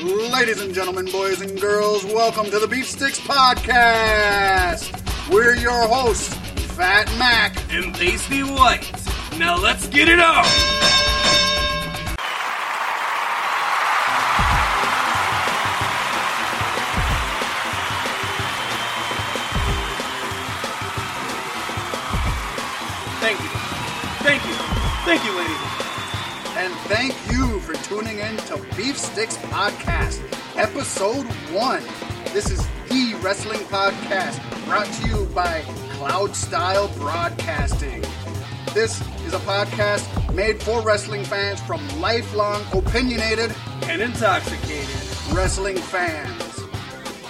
Ladies and gentlemen, boys and girls, welcome to the Beef Sticks Podcast. We're your hosts, Fat Mac and Tasty White. Now let's get it on. Thank you. Thank you. Thank you, ladies. And thank you for tuning in to Beef Sticks Podcast, Episode 1. This is the wrestling podcast brought to you by Cloud Style Broadcasting. This is a podcast made for wrestling fans from lifelong, opinionated, and intoxicated wrestling fans.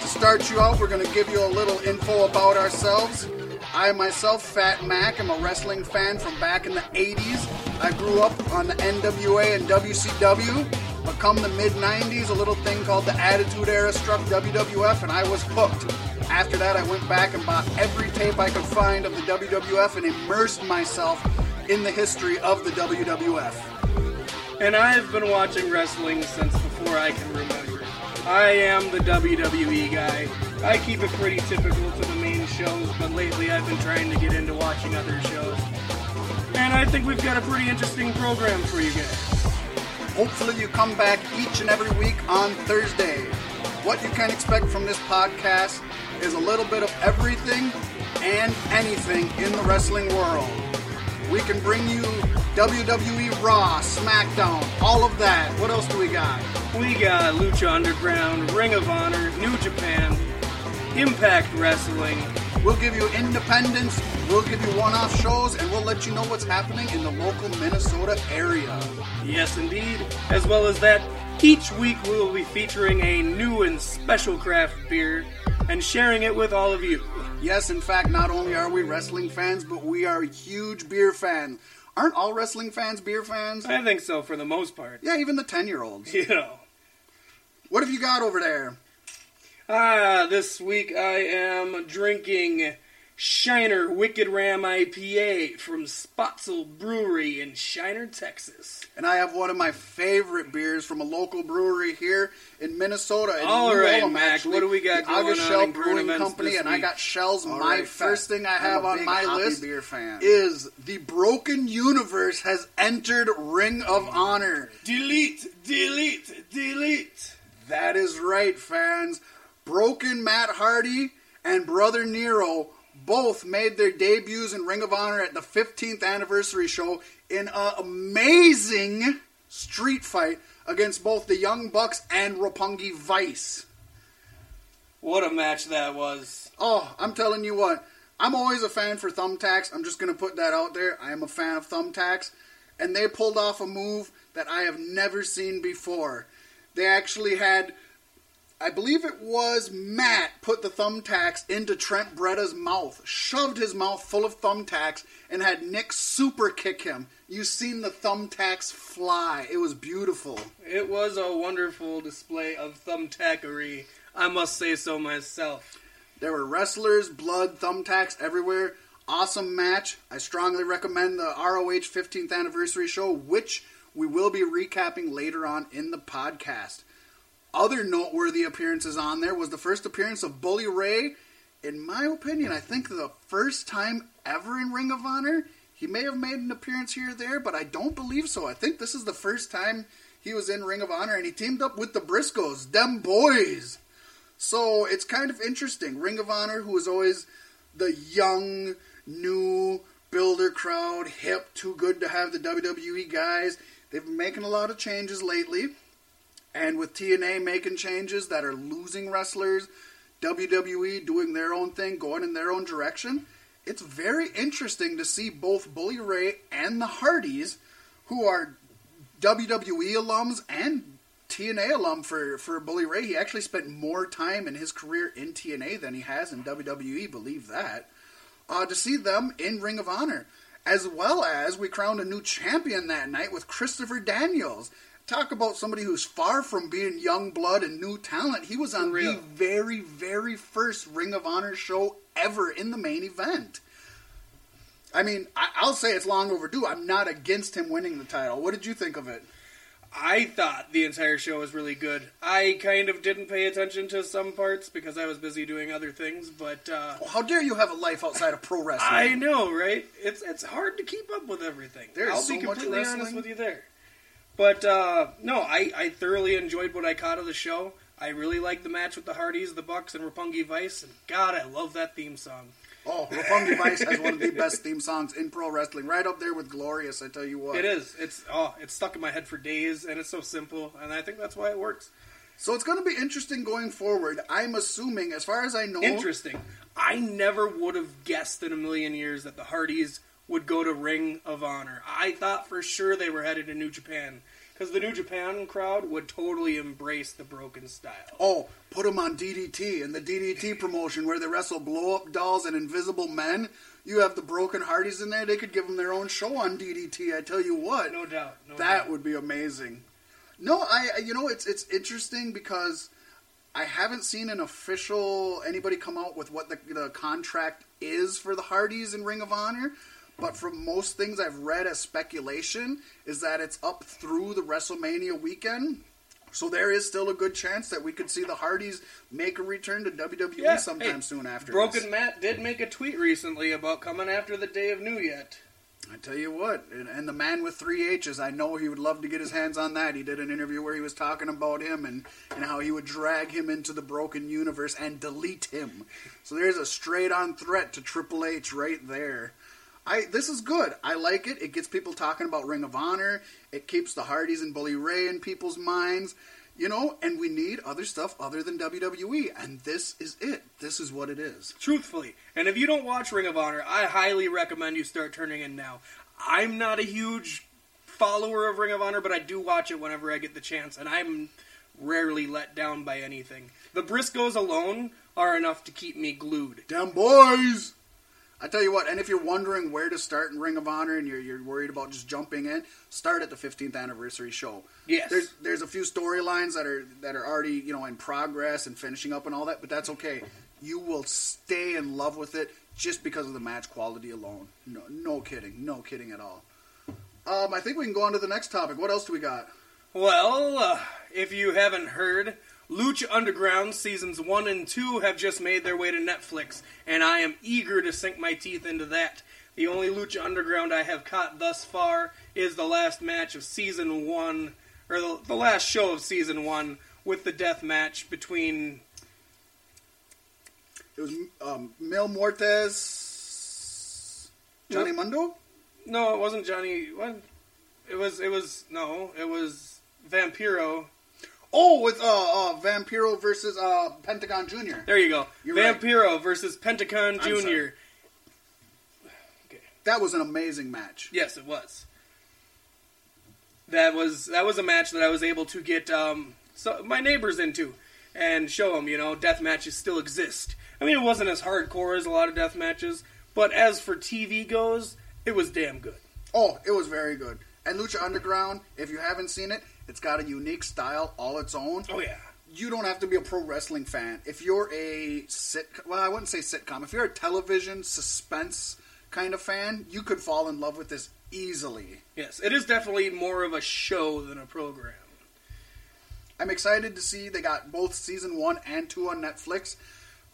To start you out, we're going to give you a little info about ourselves. I myself, Fat Mac, am a wrestling fan from back in the 80s. I grew up on the NWA and WCW, but come the mid-90s, a little thing called the Attitude Era struck WWF, and I was hooked. After that, I went back and bought every tape I could find of the WWF and immersed myself in the history of the WWF. And I have been watching wrestling since before I can remember. I am the WWE guy. I keep it pretty typical to the main shows, but lately I've been trying to get into watching other shows. And I think we've got a pretty interesting program for you guys. Hopefully you come back each and every week on Thursday. What you can expect from this podcast is a little bit of everything and anything in the wrestling world. We can bring you WWE Raw, SmackDown, all of that. What else do we got? We got Lucha Underground, Ring of Honor, New Japan, Impact Wrestling. We'll give you independence, we'll give you one-off shows, and we'll let you know what's happening in the local Minnesota area. Yes, indeed. As well as that, each week we will be featuring a new and special craft beer and sharing it with all of you. Yes, in fact, not only are we wrestling fans, but we are huge beer fans. Aren't all wrestling fans beer fans? I think so, for the most part. Yeah, even the 10-year-olds. You know. What have you got over there? This week I am drinking Shiner Wicked Ram IPA from Spotzel Brewery in Shiner, Texas. And I have one of my favorite beers from a local brewery here in Minnesota. All right, Mac, what do we got going on? August Shell Brewing Company, and I got Shells. My first thing I have on my list is the Broken Universe has entered Ring of Honor. Delete, delete, delete. That is right, fans. Broken Matt Hardy and Brother Nero both made their debuts in Ring of Honor at the 15th Anniversary Show in an amazing street fight against both the Young Bucks and Roppongi Vice. What a match that was. Oh, I'm telling you what. I'm always a fan for thumbtacks. I'm just going to put that out there. I am a fan of thumbtacks. And they pulled off a move that I have never seen before. They actually had... I believe it was Matt put the thumbtacks into Trent Bretta's mouth, shoved his mouth full of thumbtacks, and had Nick super kick him. You've seen the thumbtacks fly. It was beautiful. It was a wonderful display of thumbtackery. I must say so myself. There were wrestlers, blood, thumbtacks everywhere. Awesome match. I strongly recommend the ROH 15th Anniversary Show, which we will be recapping later on in the podcast. Other noteworthy appearances on there was the first appearance of Bully Ray. In my opinion, I think the first time ever in Ring of Honor. He may have made an appearance here or there, but I don't believe so. I think this is the first time he was in Ring of Honor, and he teamed up with the Briscoes, them boys. So it's kind of interesting. Ring of Honor, who is always the young, new, builder crowd, hip, too good to have the WWE guys. They've been making a lot of changes lately. And with TNA making changes that are losing wrestlers, WWE doing their own thing, going in their own direction, it's very interesting to see both Bully Ray and the Hardys, who are WWE alums and TNA alum for Bully Ray. He actually spent more time in his career in TNA than he has in WWE, believe that, to see them in Ring of Honor. As well as we crowned a new champion that night with Christopher Daniels. Talk about somebody who's far from being young blood and new talent. He was on the very, very first Ring of Honor show ever in the main event. I mean, I'll say it's long overdue. I'm not against him winning the title. What did you think of it? I thought the entire show was really good. I kind of didn't pay attention to some parts because I was busy doing other things, but... how dare you have a life outside of pro wrestling? I know, right? It's hard to keep up with everything. I'll be completely honest with you there. But, no, I thoroughly enjoyed what I caught of the show. I really liked the match with the Hardys, the Bucks, and Roppongi Vice, and God, I love that theme song. Oh, Roppongi Vice has one of the best theme songs in pro wrestling, right up there with Glorious, I tell you what. It is. It's stuck in my head for days, and it's so simple, and I think that's why it works. So it's going to be interesting going forward, I'm assuming, as far as I know. Interesting. I never would have guessed in a million years that the Hardys would go to Ring of Honor. I thought for sure they were headed to New Japan, because the New Japan crowd would totally embrace the broken style. Oh, put them on DDT and the DDT promotion where they wrestle blow-up dolls and invisible men. You have the broken Hardys in there. They could give them their own show on DDT, I tell you what. No doubt. That would be amazing. No, it's interesting because I haven't seen an official, anybody come out with what the contract is for the Hardys in Ring of Honor. But from most things I've read as speculation is that it's up through the WrestleMania weekend. So there is still a good chance that we could see the Hardys make a return to WWE sometime soon after. Broken Matt did make a tweet recently about coming after the Day of New Yet. I tell you what, and the man with three H's, I know he would love to get his hands on that. He did an interview where he was talking about him and how he would drag him into the broken universe and delete him. So there's a straight-on threat to Triple H right there. This is good. I like it. It gets people talking about Ring of Honor. It keeps the Hardys and Bully Ray in people's minds. You know, and we need other stuff other than WWE. And this is it. This is what it is. Truthfully. And if you don't watch Ring of Honor, I highly recommend you start turning in now. I'm not a huge follower of Ring of Honor, but I do watch it whenever I get the chance. And I'm rarely let down by anything. The Briscoes alone are enough to keep me glued. Damn boys! I tell you what, and if you're wondering where to start in Ring of Honor and you're worried about just jumping in, start at the 15th anniversary show. Yes. There's a few storylines that are already, you know, in progress and finishing up and all that, but that's okay. You will stay in love with it just because of the match quality alone. No kidding at all. I think we can go on to the next topic. What else do we got? Well, if you haven't heard, Lucha Underground Seasons 1 and 2 have just made their way to Netflix, and I am eager to sink my teeth into that. The only Lucha Underground I have caught thus far is the last match of Season 1, or the last show of Season 1, with the death match between... It was Mil Muertes... Johnny Mundo? No, it wasn't Johnny... What? It was Vampiro... Oh, with Vampiro versus Pentagon Jr. There you go. You're Vampiro right. versus Pentagon Jr. Okay. That was an amazing match. Yes, it was. That was a match that I was able to get my neighbors into and show them, you know, death matches still exist. I mean, it wasn't as hardcore as a lot of death matches, but as for TV goes, it was damn good. Oh, it was very good. And Lucha Underground, if you haven't seen it, it's got a unique style all its own. Oh, yeah. You don't have to be a pro wrestling fan. If you're a sitcom, well, I wouldn't say sitcom. If you're a television suspense kind of fan, you could fall in love with this easily. Yes, it is definitely more of a show than a program. I'm excited to see they got both Season 1 and 2 on Netflix.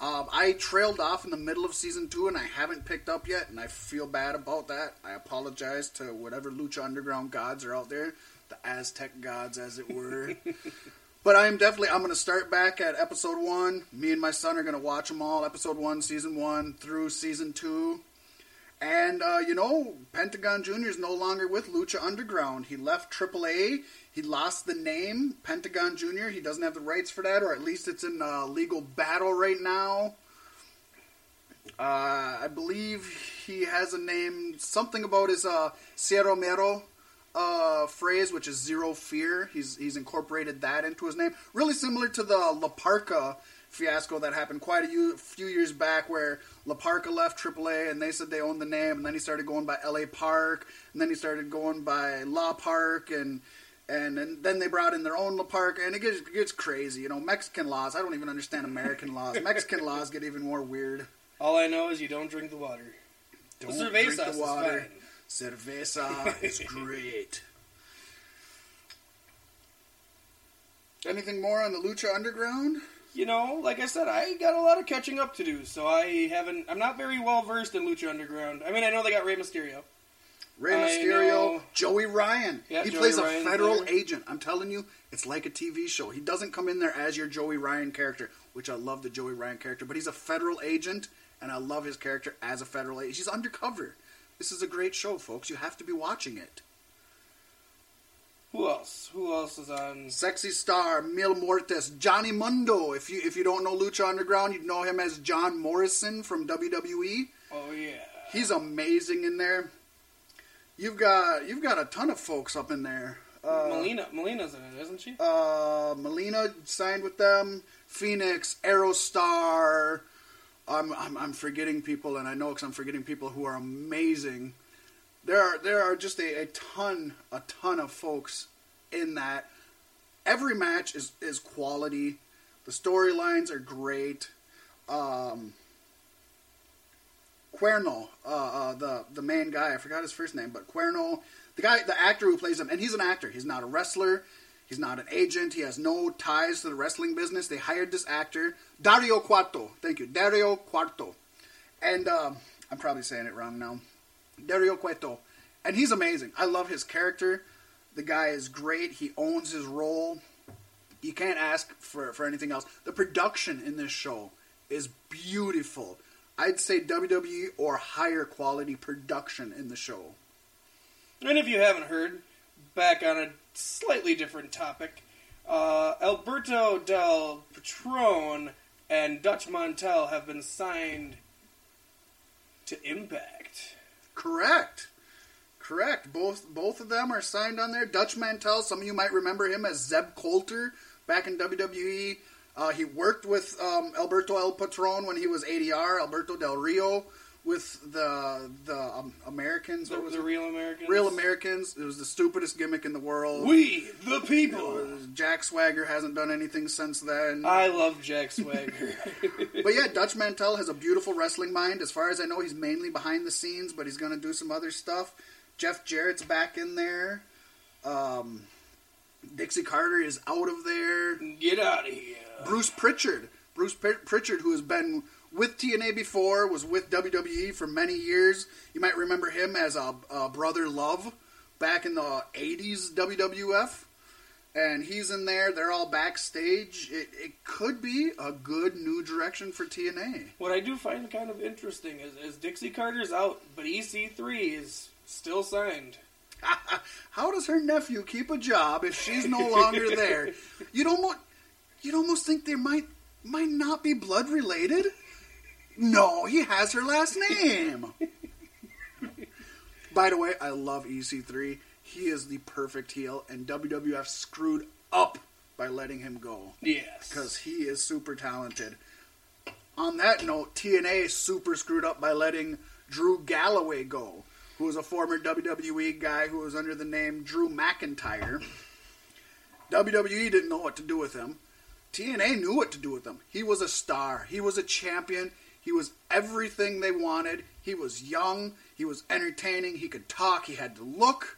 I trailed off in the middle of Season 2 and I haven't picked up yet, and I feel bad about that. I apologize to whatever Lucha Underground gods are out there. The Aztec gods, as it were. But I'm going to start back at episode 1. Me and my son are going to watch them all. Episode 1, Season 1 through Season 2. And, Pentagon Jr. is no longer with Lucha Underground. He left AAA. He lost the name, Pentagon Jr. He doesn't have the rights for that, or at least it's in legal battle right now. I believe he has a name, something about his Cero Mero phrase, which is Zero Fear. He's incorporated that into his name. Really similar to the La Parca fiasco that happened quite a few years back, where La Parca left AAA and they said they owned the name, and then he started going by LA Park, and then he started going by La Park, and then they brought in their own La Parca, and it gets crazy. You know, Mexican laws, I don't even understand American laws. Mexican laws get even more weird. All I know is you don't drink the water. Don't drink the water. Cerveza is great. Anything more on the Lucha Underground? You know, like I said, I got a lot of catching up to do, so I'm not very well versed in Lucha Underground. I mean, I know they got Rey Mysterio. Joey Ryan. Yeah, he plays a federal agent. I'm telling you, it's like a TV show. He doesn't come in there as your Joey Ryan character, which I love the Joey Ryan character, but he's a federal agent, and I love his character as a federal agent. He's undercover. This is a great show, folks. You have to be watching it. Who else? Who else is on? Sexy Star, Mil Muertes, Johnny Mundo. If you don't know Lucha Underground, you'd know him as John Morrison from WWE. Oh, yeah. He's amazing in there. You've got a ton of folks up in there. Melina's in it, isn't she? Melina signed with them. Phoenix, Aerostar. I'm forgetting people, and I know because I'm forgetting people who are amazing. There are just a ton of folks in that. Every match is quality. The storylines are great. Cuerno, the main guy, I forgot his first name, but Cuerno, the actor who plays him, and he's an actor, he's not a wrestler, he's not an agent, he has no ties to the wrestling business. They hired this actor, Dario Cueto, and I'm probably saying it wrong now, Dario Cueto, and he's amazing. I love his character. The guy is great. He owns his role. You can't ask for anything else. The production in this show is beautiful. I'd say WWE or higher quality production in the show. And if you haven't heard, back on a slightly different topic, Alberto Del Rio and Dutch Mantell have been signed to Impact. Correct. Both of them are signed on there. Dutch Mantell, some of you might remember him as Zeb Coulter back in WWE. He worked with Alberto El Patron when he was ADR, Alberto Del Rio with the Americans. What was the Real Americans? Real Americans. It was the stupidest gimmick in the world. We, the people. Jack Swagger hasn't done anything since then. I love Jack Swagger. But yeah, Dutch Mantell has a beautiful wrestling mind. As far as I know, he's mainly behind the scenes, but he's going to do some other stuff. Jeff Jarrett's back in there. Dixie Carter is out of there. Get out of here. Bruce Pritchard, who has been with TNA before, was with WWE for many years. You might remember him as a Brother Love back in the 80s WWF. And he's in there. They're all backstage. It could be a good new direction for TNA. What I do find kind of interesting is Dixie Carter's out, but EC3 is still signed. How does her nephew keep a job if she's no longer there? You'd almost think they might not be blood related. No, he has her last name. By the way, I love EC3. He is the perfect heel, and WWF screwed up by letting him go. Yes. Because he is super talented. On that note, TNA super screwed up by letting Drew Galloway go, who was a former WWE guy who was under the name Drew McIntyre. WWE didn't know what to do with him. TNA knew what to do with him. He was a star. He was a champion. He was everything they wanted. He was young. He was entertaining. He could talk. He had the look.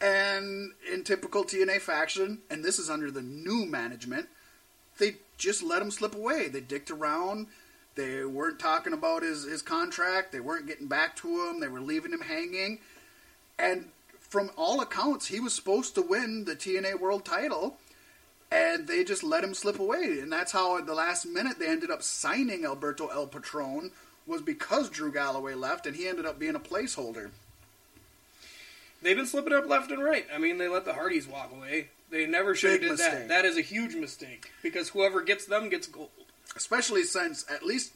And in typical TNA fashion, and this is under the new management, they just let him slip away. They dicked around. They weren't talking about his contract. They weren't getting back to him. They were leaving him hanging. And from all accounts, he was supposed to win the TNA World Title. And they just let him slip away. And that's how at the last minute they ended up signing Alberto El Patron, was because Drew Galloway left and he ended up being a placeholder. They've been slipping up left and right. I mean, they let the Hardys walk away. They never should have did that. That is a huge mistake because whoever gets them gets gold. Especially since at least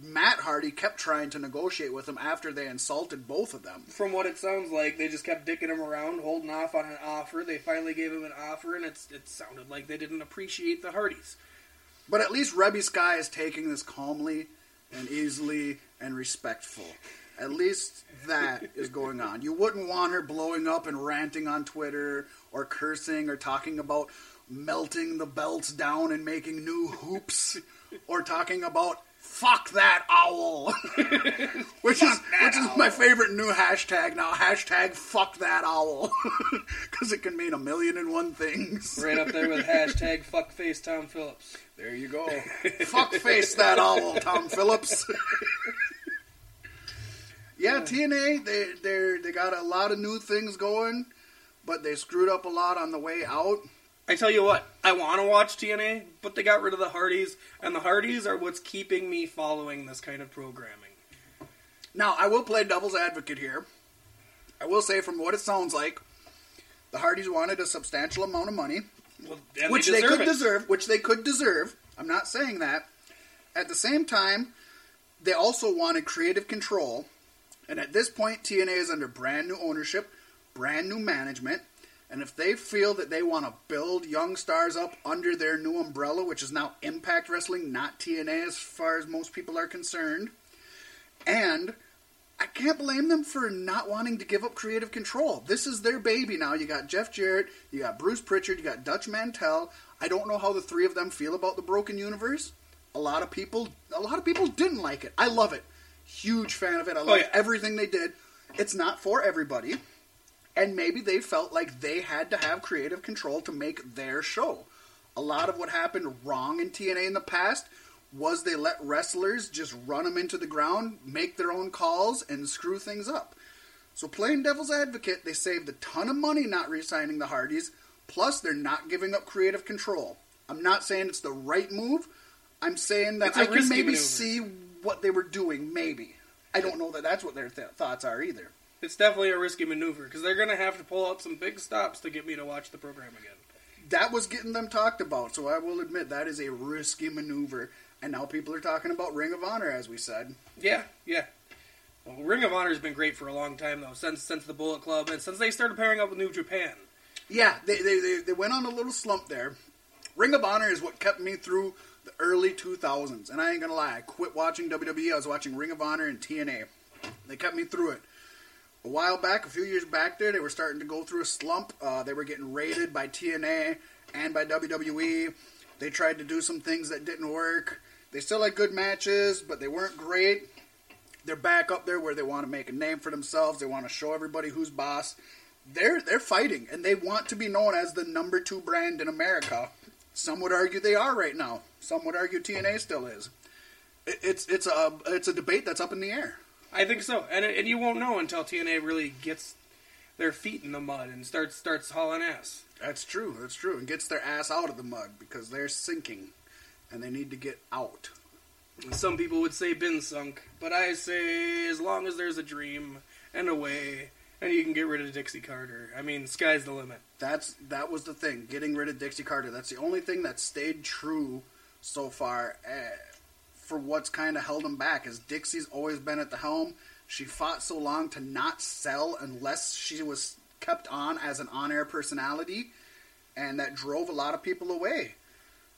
Matt Hardy kept trying to negotiate with them after they insulted both of them. From what it sounds like, they just kept dicking him around, holding off on an offer. They finally gave him an offer, and it sounded like they didn't appreciate the Hardys. But at least Rebby Sky is taking this calmly and easily and respectful. At least that is going on. You wouldn't want her blowing up and ranting on Twitter or cursing or talking about melting the belts down and making new hoops or talking about Fuck that owl. which is my favorite new hashtag now. Hashtag fuck that owl. Because it can mean a million and one things. Right up there with hashtag fuck face Tom Phillips. There you go. Fuck face that owl, Tom Phillips. Yeah, TNA, they got a lot of new things going, but they screwed up a lot on the way out. I tell you what, I want to watch TNA, but they got rid of the Hardys, and the Hardys are what's keeping me following this kind of programming. Now, I will play devil's advocate here. I will say, from what it sounds like, the Hardys wanted a substantial amount of money, which they could deserve. I'm not saying that. At the same time, they also wanted creative control, and at this point, TNA is under brand new ownership, brand new management. And if they feel that they want to build young stars up under their new umbrella, which is now Impact Wrestling, not TNA as far as most people are concerned, and I can't blame them for not wanting to give up creative control. This is their baby now. You got Jeff Jarrett, you got Bruce Pritchard, you got Dutch Mantell. I don't know how the three of them feel about the Broken Universe. A lot of people didn't like it. I love it. Huge fan of it. I love everything they did. It's not for everybody. And maybe they felt like they had to have creative control to make their show. A lot of what happened wrong in TNA in the past was they let wrestlers just run them into the ground, make their own calls, and screw things up. So playing devil's advocate, they saved a ton of money not re-signing the Hardys, plus they're not giving up creative control. I'm not saying it's the right move. I'm saying that I can maybe see what they were doing, maybe. I don't know that that's what their thoughts are either. It's definitely a risky maneuver, because they're going to have to pull out some big stops to get me to watch the program again. That was getting them talked about, so I will admit that is a risky maneuver. And now people are talking about Ring of Honor, as we said. Yeah. Well, Ring of Honor has been great for a long time, though, since the Bullet Club, and since they started pairing up with New Japan. Yeah, they went on a little slump there. Ring of Honor is what kept me through the early 2000s, and I ain't going to lie. I quit watching WWE. I was watching Ring of Honor and TNA. They kept me through it. A few years back, they were starting to go through a slump. They were getting raided by TNA and by WWE. They tried to do some things that didn't work. They still had good matches, but they weren't great. They're back up there where they want to make a name for themselves. They want to show everybody who's boss. They're fighting, and they want to be known as the number 2 brand in America. Some would argue they are right now. Some would argue TNA still is. It's a debate that's up in the air. I think so, and you won't know until TNA really gets their feet in the mud and starts hauling ass. That's true, and gets their ass out of the mud, because they're sinking, and they need to get out. Some people would say been sunk, but I say as long as there's a dream and a way, and you can get rid of Dixie Carter. I mean, sky's the limit. That was the thing, getting rid of Dixie Carter. That's the only thing that stayed true so far for what's kind of held them back, is Dixie's always been at the helm. She fought so long to not sell unless she was kept on as an on-air personality, and that drove a lot of people away.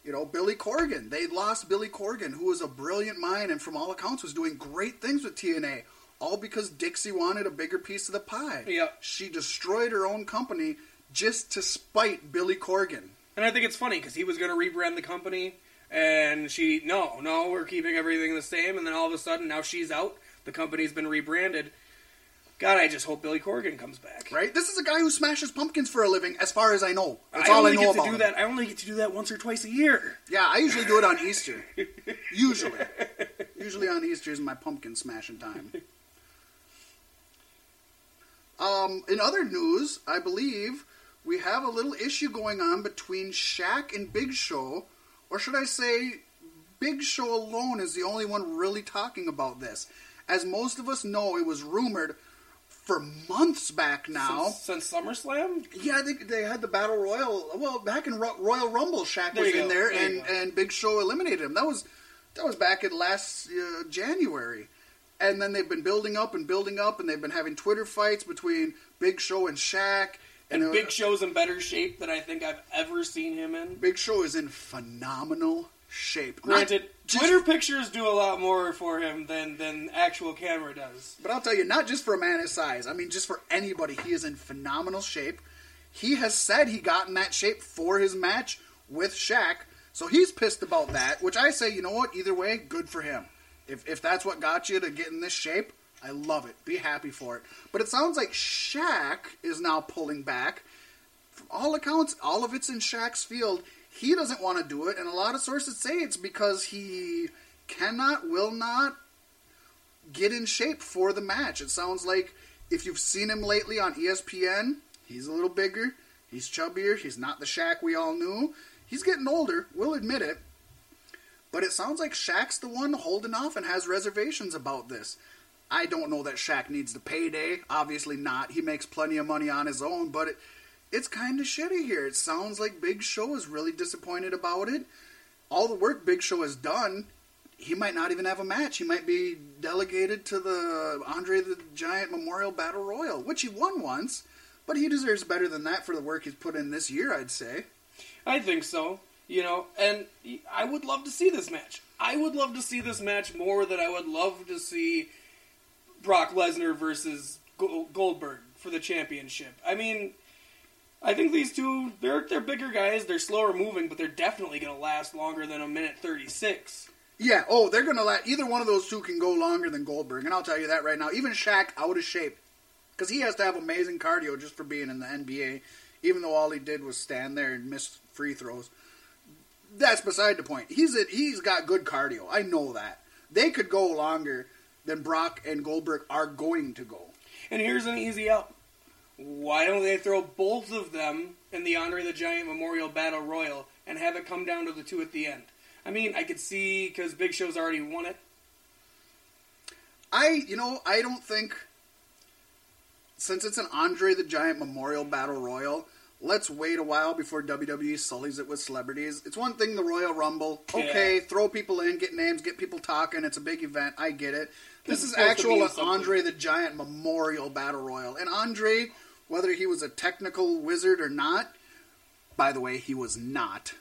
You know, Billy Corgan. They lost Billy Corgan, who was a brilliant mind and from all accounts was doing great things with TNA, all because Dixie wanted a bigger piece of the pie. Yep. She destroyed her own company just to spite Billy Corgan. And I think it's funny, because he was going to rebrand the company, and she, no, we're keeping everything the same. And then all of a sudden, now she's out. The company's been rebranded. God, I just hope Billy Corgan comes back. Right? This is a guy who smashes pumpkins for a living, as far as I know. That's all I know about him. I only get to do that once or twice a year. Yeah, I usually do it on Easter. Usually on Easter is my pumpkin smashing time. In other news, I believe we have a little issue going on between Shaq and Big Show. Or should I say, Big Show alone is the only one really talking about this. As most of us know, it was rumored for months back now. Since SummerSlam? Yeah, they had the Battle Royal. Well, back in Royal Rumble, Shaq was in there, and Big Show eliminated him. That was back in last January. And then they've been building up, and they've been having Twitter fights between Big Show and Shaq. And Big Show's in better shape than I think I've ever seen him in. Big Show is in phenomenal shape. Granted, Twitter pictures do a lot more for him than actual camera does. But I'll tell you, not just for a man his size. I mean, just for anybody, he is in phenomenal shape. He has said he got in that shape for his match with Shaq. So he's pissed about that, which I say, you know what? Either way, good for him. If that's what got you to get in this shape, I love it. Be happy for it. But it sounds like Shaq is now pulling back. From all accounts, all of it's in Shaq's field. He doesn't want to do it, and a lot of sources say it's because he cannot, will not get in shape for the match. It sounds like if you've seen him lately on ESPN, he's a little bigger, he's chubbier, he's not the Shaq we all knew. He's getting older, we'll admit it. But it sounds like Shaq's the one holding off and has reservations about this. I don't know that Shaq needs the payday. Obviously not. He makes plenty of money on his own, but it's kind of shitty here. It sounds like Big Show is really disappointed about it. All the work Big Show has done, he might not even have a match. He might be delegated to the Andre the Giant Memorial Battle Royal, which he won once, but he deserves better than that for the work he's put in this year, I'd say. I think so. You know, and I would love to see this match. I would love to see this match more than I would love to see Brock Lesnar versus Goldberg for the championship. I mean, I think these two, they're bigger guys, they're slower moving, but they're definitely going to last longer than a minute 36. Yeah, oh, they're going to last. Either one of those two can go longer than Goldberg, and I'll tell you that right now. Even Shaq, out of shape, because he has to have amazing cardio just for being in the NBA, even though all he did was stand there and miss free throws. That's beside the point. He's got good cardio. I know that. They could go longer than Brock and Goldberg are going to go. And here's an easy out. Why don't they throw both of them in the Andre the Giant Memorial Battle Royal and have it come down to the two at the end? I mean, I could see, because Big Show's already won it. I don't think, since it's an Andre the Giant Memorial Battle Royal, let's wait a while before WWE sullies it with celebrities. It's one thing, the Royal Rumble. Okay, yeah. Throw people in, get names, get people talking. It's a big event. I get it. This is actual Andre the Giant Memorial Battle Royal. And Andre, whether he was a technical wizard or not, by the way, he was not.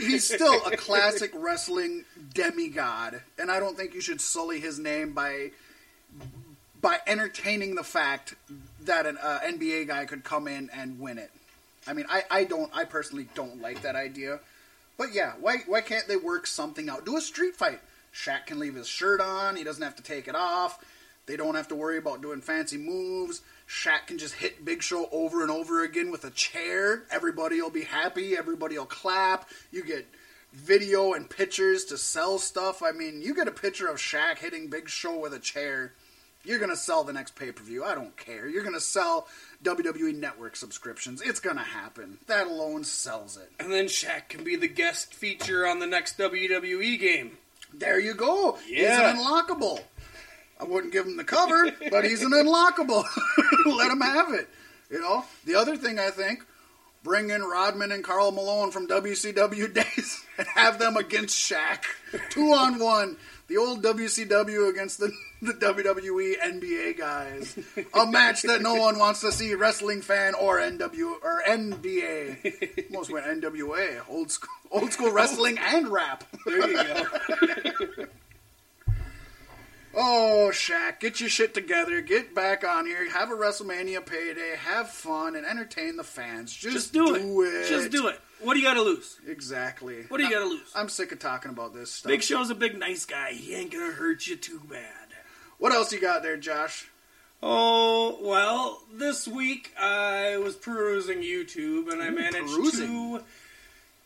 He's still a classic wrestling demigod. And I don't think you should sully his name by entertaining the fact that an NBA guy could come in and win it. I mean, I personally don't like that idea. But yeah, why can't they work something out? Do a street fight. Shaq can leave his shirt on. He doesn't have to take it off. They don't have to worry about doing fancy moves. Shaq can just hit Big Show over and over again with a chair. Everybody will be happy. Everybody will clap. You get video and pictures to sell stuff. I mean, you get a picture of Shaq hitting Big Show with a chair, you're going to sell the next pay-per-view. I don't care. You're going to sell WWE Network subscriptions. It's going to happen. That alone sells it. And then Shaq can be the guest feature on the next WWE game. There you go. Yeah. He's an unlockable. I wouldn't give him the cover, but he's an unlockable. Let him have it. You know, the other thing I think, bring in Rodman and Karl Malone from WCW days and have them against Shaq. 2-on-1. The old WCW against the WWE NBA guys. A match that no one wants to see, wrestling fan or NBA. Almost went NWA. Old school wrestling and rap. There you go. Oh, Shaq, get your shit together. Get back on here. Have a WrestleMania payday. Have fun and entertain the fans. Just do it. Just do it. What do you got to lose? Exactly. What do you got to lose? I'm sick of talking about this stuff. Big Show's a big nice guy. He ain't going to hurt you too bad. What else you got there, Josh? Oh, well, this week I was perusing YouTube, and I managed to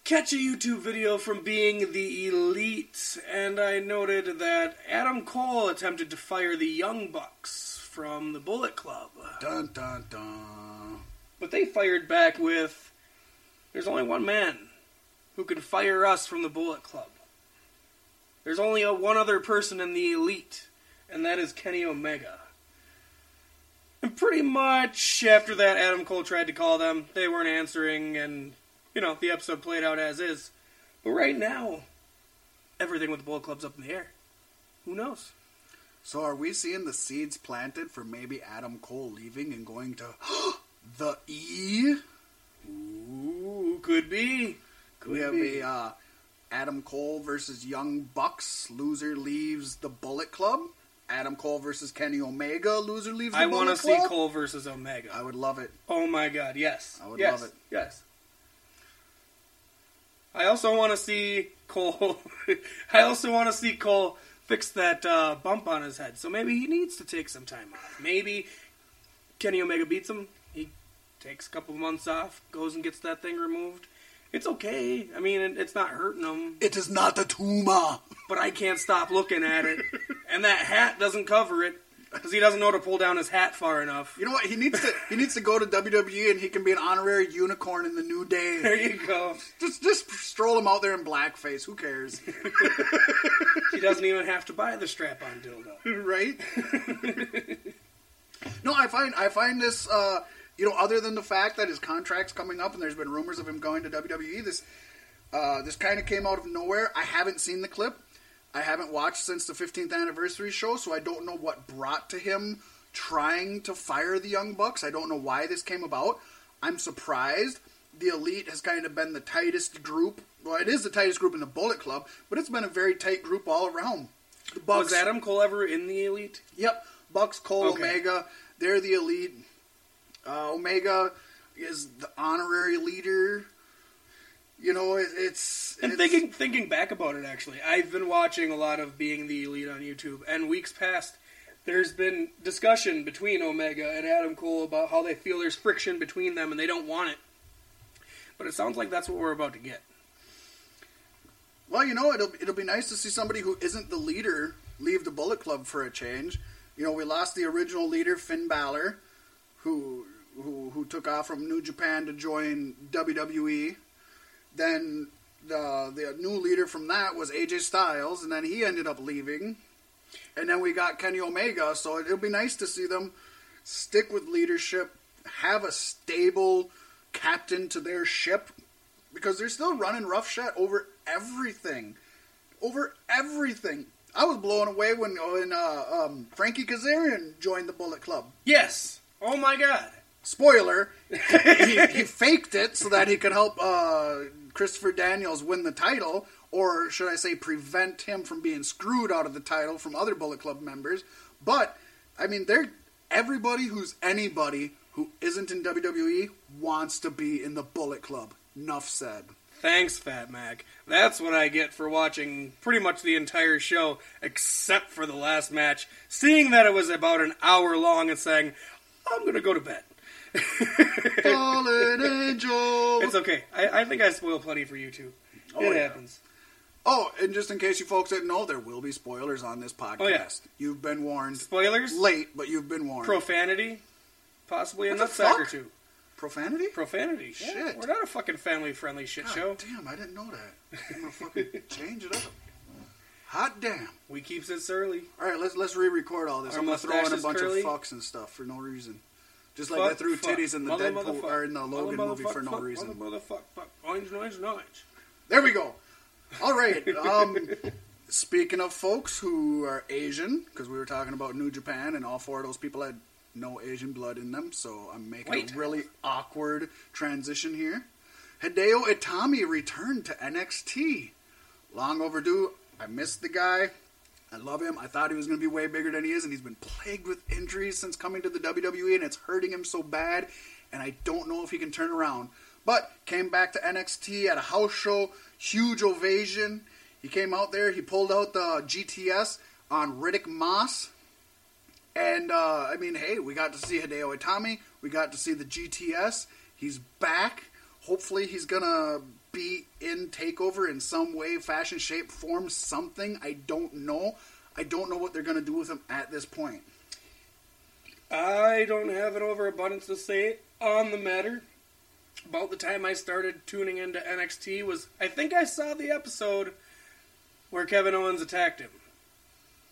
catch a YouTube video from Being the Elite, and I noted that Adam Cole attempted to fire the Young Bucks from the Bullet Club. Dun, dun, dun. But they fired back with, there's only one man who can fire us from the Bullet Club. There's only one other person in the Elite, and that is Kenny Omega. And pretty much after that, Adam Cole tried to call them. They weren't answering, and, you know, the episode played out as is. But right now, everything with the Bullet Club's up in the air. Who knows? So are we seeing the seeds planted for maybe Adam Cole leaving and going to the E? Ooh, could be. Could be. Adam Cole versus Young Bucks. Loser leaves the Bullet Club. Adam Cole versus Kenny Omega. Loser leaves the Bullet Club. I want to see Cole versus Omega. I would love it. Oh my God, yes. I would love it. Yes. I also want to see Cole. I also want to see Cole fix that bump on his head. So maybe he needs to take some time off. Maybe Kenny Omega beats him. He takes a couple months off, goes and gets that thing removed. It's okay. I mean, it's not hurting him. It is not a tumor. But I can't stop looking at it. And that hat doesn't cover it. Because he doesn't know to pull down his hat far enough. You know what? He needs to go to WWE and he can be an honorary unicorn in the New Day. There you go. Just stroll him out there in blackface. Who cares? He doesn't even have to buy the strap-on dildo, right? No, I find this. You know, other than the fact that his contract's coming up and there's been rumors of him going to WWE, this kind of came out of nowhere. I haven't seen the clip. I haven't watched since the 15th anniversary show, so I don't know what brought to him trying to fire the Young Bucks. I don't know why this came about. I'm surprised. The Elite has kind of been the tightest group. Well, it is the tightest group in the Bullet Club, but it's been a very tight group all around. The Bucks, was Adam Cole ever in the Elite? Yep. Bucks, Cole, okay. Omega. They're the Elite. Omega is the honorary leader. You know, it's thinking back about it, actually, I've been watching a lot of Being the Elite on YouTube, and weeks past, there's been discussion between Omega and Adam Cole about how they feel there's friction between them, and they don't want it. But it sounds like that's what we're about to get. Well, you know, it'll be nice to see somebody who isn't the leader leave the Bullet Club for a change. You know, we lost the original leader, Finn Balor, who took off from New Japan to join WWE. Then the new leader from that was AJ Styles, and then he ended up leaving. And then we got Kenny Omega, so it'll be nice to see them stick with leadership, have a stable captain to their ship, because they're still running roughshod over everything. Over everything. I was blown away when Frankie Kazarian joined the Bullet Club. Yes! Oh my god! Spoiler, he faked it so that he could help Christopher Daniels win the title, or should I say prevent him from being screwed out of the title from other Bullet Club members. But, I mean, everybody who's anybody who isn't in WWE wants to be in the Bullet Club. Nuff said. Thanks, Fat Mac. That's what I get for watching pretty much the entire show, except for the last match, seeing that it was about an hour long and saying, I'm going to go to bed. Fallen angel. It's okay. I think I spoil plenty for you too. It happens. Oh, and just in case you folks didn't know, there will be spoilers on this podcast. Oh, yeah. You've been warned. Spoilers? Late, but you've been warned. Profanity? Possibly a nutsack or two. Profanity? Profanity. Shit. Yeah, we're not a fucking family-friendly shit show. Damn, I didn't know that. I'm going to fucking change it up. Hot damn. We keeps it surly. Alright, let's re-record all this. I'm going to throw in a bunch of fucks and stuff for no reason. Just like I threw titties in the Deadpool or in the Logan movie for no reason. Motherfuck, orange noise. There we go. All right. Speaking of folks who are Asian, because we were talking about New Japan, and all four of those people had no Asian blood in them, so I'm making a really awkward transition here. Hideo Itami returned to NXT. Long overdue. I missed the guy. I love him. I thought he was going to be way bigger than he is, and he's been plagued with injuries since coming to the WWE, and it's hurting him so bad, and I don't know if he can turn around. But came back to NXT at a house show, huge ovation. He came out there. He pulled out the GTS on Riddick Moss. And, I mean, hey, we got to see Hideo Itami. We got to see the GTS. He's back. Hopefully he's going to be in TakeOver in some way, fashion, shape, form, something. I don't know what they're going to do with him at this point. I don't have an overabundance to say on the matter. About the time I started tuning into NXT was, I think I saw the episode where Kevin Owens attacked him.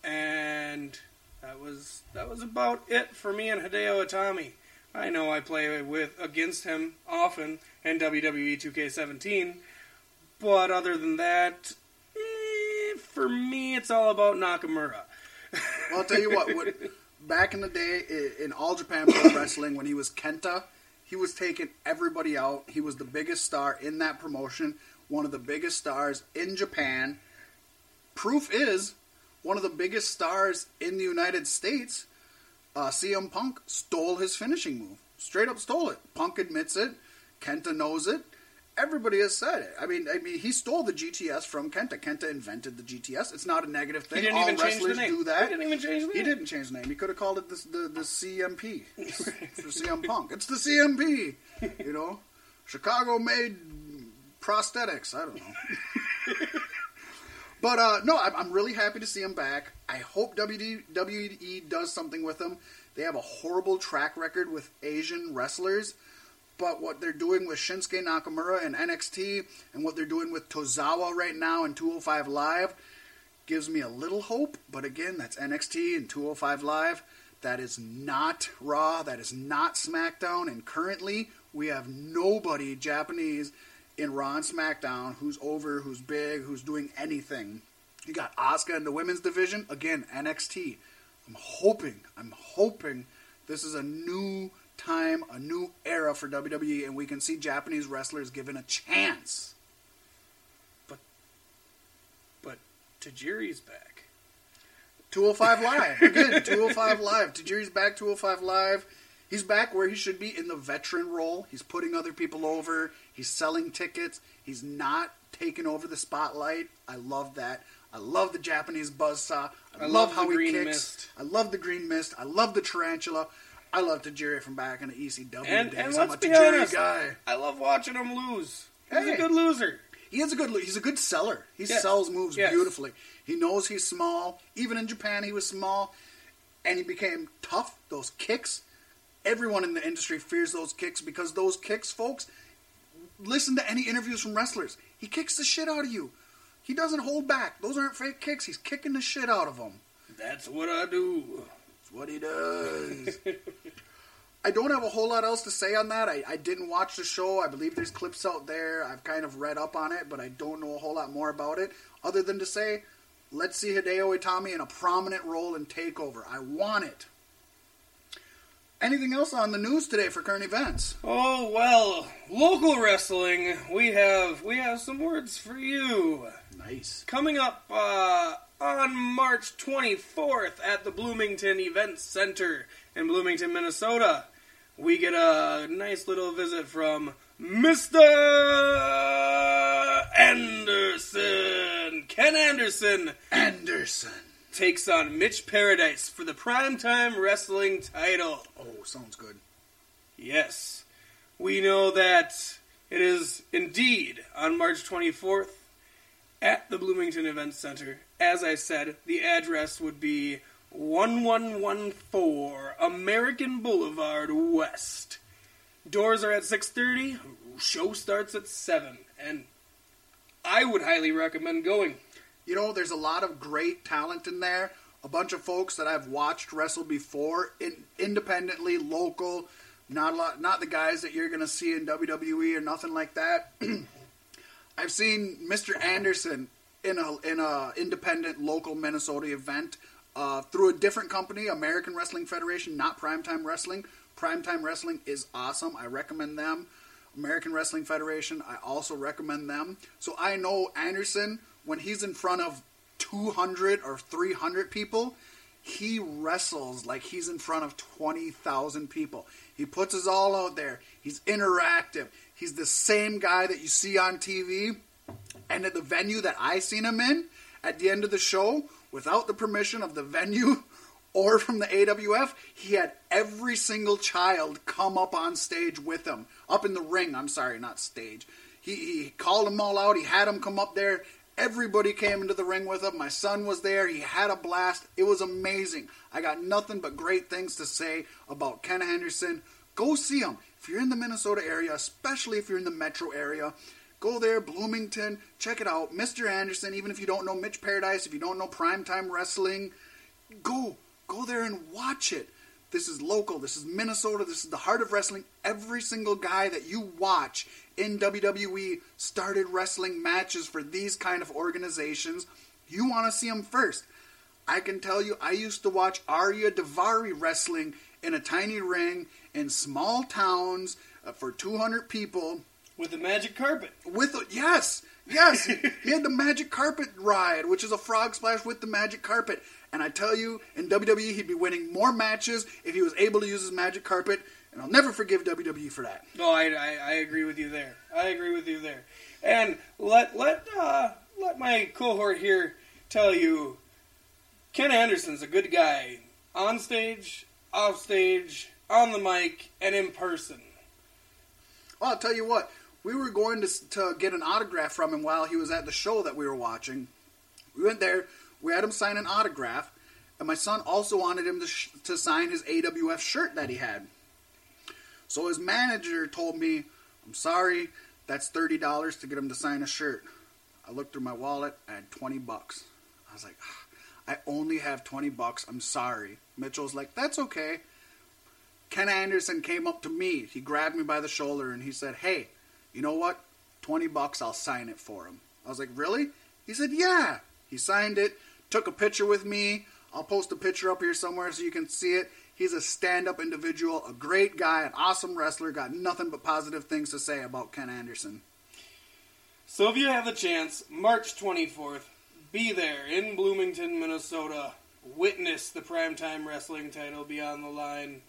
And that was about it for me and Hideo Itami. I know I play against him often in WWE 2K17, but other than that, for me, it's all about Nakamura. Well, I'll tell you what, back in the day, in All Japan Pro Wrestling, when he was Kenta, he was taking everybody out. He was the biggest star in that promotion, one of the biggest stars in Japan. Proof is, one of the biggest stars in the United States. CM Punk stole his finishing move. Straight up stole it. Punk admits it. Kenta knows it. Everybody has said it. I mean, he stole the GTS from Kenta. Kenta invented the GTS. It's not a negative thing. He didn't even change the name. All wrestlers do that. He didn't even change the name. He didn't change the name. He could have called it the CMP. For CM Punk. It's the CMP. You know? Chicago made prosthetics. I don't know. But, no, I'm really happy to see him back. I hope WWE does something with him. They have a horrible track record with Asian wrestlers. But what they're doing with Shinsuke Nakamura and NXT and what they're doing with Tozawa right now in 205 Live gives me a little hope. But again, that's NXT and 205 Live. That is not Raw. That is not SmackDown. And currently, we have nobody Japanese in Raw and SmackDown who's over, who's big, who's doing anything. You got Asuka in the women's division. Again, NXT. I'm hoping this is a new time, a new era for WWE, and we can see Japanese wrestlers given a chance. But Tajiri's back. 205 Live. Again, 205 Live. Tajiri's back, 205 Live. He's back where he should be, in the veteran role. He's putting other people over. He's selling tickets. He's not taking over the spotlight. I love that. I love the Japanese buzzsaw. I love how he kicks. Mist. I love the green mist. I love the tarantula. I love Tajiri from back in the ECW days. And I'm a Tajiri guy. I love watching him lose. He's a good loser. He is a good loser. He's a good seller. He sells moves beautifully. He knows he's small. Even in Japan, he was small. And he became tough. Those kicks. Everyone in the industry fears those kicks, because those kicks, folks, listen to any interviews from wrestlers. He kicks the shit out of you. He doesn't hold back. Those aren't fake kicks. He's kicking the shit out of them. That's what I do. That's what he does. I don't have a whole lot else to say on that. I didn't watch the show. I believe there's clips out there. I've kind of read up on it, but I don't know a whole lot more about it, other than to say, let's see Hideo Itami in a prominent role in TakeOver. I want it. Anything else on the news today for current events? Oh, well, local wrestling, we have some words for you. Nice. Coming up on March 24th at the Bloomington Events Center in Bloomington, Minnesota, we get a nice little visit from Mr. Anderson. Ken Anderson. Anderson. Takes on Mitch Paradise for the Primetime Wrestling title. Oh, sounds good. Yes. We know that it is indeed on March 24th at the Bloomington Events Center. As I said, the address would be 1114 American Boulevard West. Doors are at 6:30. Show starts at 7. And I would highly recommend going. You know, there's a lot of great talent in there. A bunch of folks that I've watched wrestle before, independently, local, not the guys that you're going to see in WWE or nothing like that. I've seen Mr. Anderson in a independent, local Minnesota event through a different company, American Wrestling Federation, not Primetime Wrestling. Primetime Wrestling is awesome. I recommend them. American Wrestling Federation, I also recommend them. So I know Anderson. When he's in front of 200 or 300 people, he wrestles like he's in front of 20,000 people. He puts us all out there. He's interactive. He's the same guy that you see on TV. And at the venue that I seen him in, at the end of the show, without the permission of the venue or from the AWF, he had every single child come up on stage with him. Up in the ring, I'm sorry, not stage. He called them all out. He had them come up there. Everybody came into the ring with him. My son was there. He had a blast. It was amazing. I got nothing but great things to say about Ken Anderson. Go see him. If you're in the Minnesota area, especially if you're in the metro area, go there, Bloomington. Check it out. Mr. Anderson, even if you don't know Mitch Paradise, if you don't know Primetime Wrestling, go there and watch it. This is local. This is Minnesota. This is the heart of wrestling. Every single guy that you watch in WWE started wrestling matches for these kind of organizations. You want to see them first. I can tell you, I used to watch Arya Daivari wrestling in a tiny ring in small towns for 200 people. With a magic carpet. Yes. He had the magic carpet ride, which is a frog splash with the magic carpet. And I tell you, in WWE, he'd be winning more matches if he was able to use his magic carpet And I'll never forgive WWE for that. No, I agree with you there. And let my cohort here tell you, Ken Anderson's a good guy on stage, off stage, on the mic, and in person. Well, I'll tell you what. We were going to get an autograph from him while he was at the show that we were watching. We went there. We had him sign an autograph. And my son also wanted him to sign his AWF shirt that he had. So his manager told me, I'm sorry, that's $30 to get him to sign a shirt. I looked through my wallet. I had $20. I was like, I only have $20. I'm sorry. Mitchell's like, that's okay. Ken Anderson came up to me. He grabbed me by the shoulder and he said, hey, you know what? $20, I'll sign it for him. I was like, really? He said, yeah. He signed it, took a picture with me. I'll post a picture up here somewhere so you can see it. He's a stand-up individual, a great guy, an awesome wrestler. Got nothing but positive things to say about Ken Anderson. So if you have the chance, March 24th, be there in Bloomington, Minnesota. Witness the primetime wrestling title be on the line.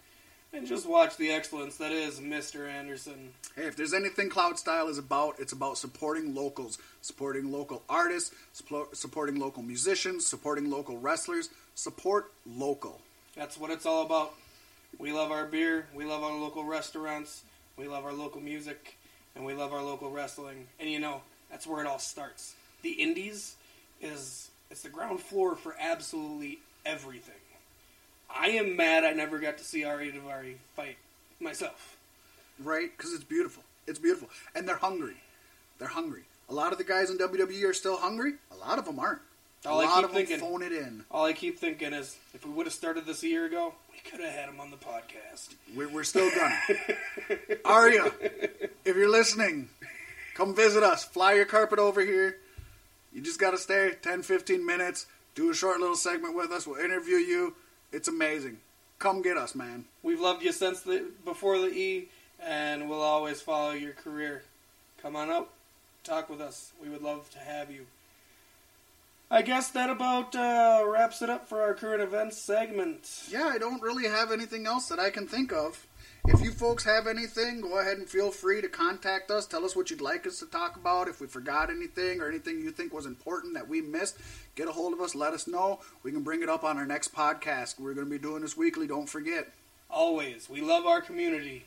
And just watch the excellence that is Mr. Anderson. Hey, if there's anything Cloud Style is about, it's about supporting locals, supporting local artists, supporting local musicians, supporting local wrestlers. Support local. That's what it's all about. We love our beer, we love our local restaurants, we love our local music, and we love our local wrestling. And you know, that's where it all starts. The Indies it's the ground floor for absolutely everything. I am mad I never got to see Ari Daivari fight myself. Right? Because it's beautiful. It's beautiful. And they're hungry. A lot of the guys in WWE are still hungry. A lot of them aren't. A lot of them phone it in. All I keep thinking is, if we would have started this a year ago, we could have had him on the podcast. We're still gonna. Aria, if you're listening, come visit us. Fly your carpet over here. You just got to stay 10, 15 minutes. Do a short little segment with us. We'll interview you. It's amazing. Come get us, man. We've loved you since before the E, and we'll always follow your career. Come on up. Talk with us. We would love to have you. I guess that about wraps it up for our current events segment. Yeah, I don't really have anything else that I can think of. If you folks have anything, go ahead and feel free to contact us. Tell us what you'd like us to talk about. If we forgot anything or anything you think was important that we missed, get a hold of us. Let us know. We can bring it up on our next podcast. We're going to be doing this weekly. Don't forget. Always. We love our community.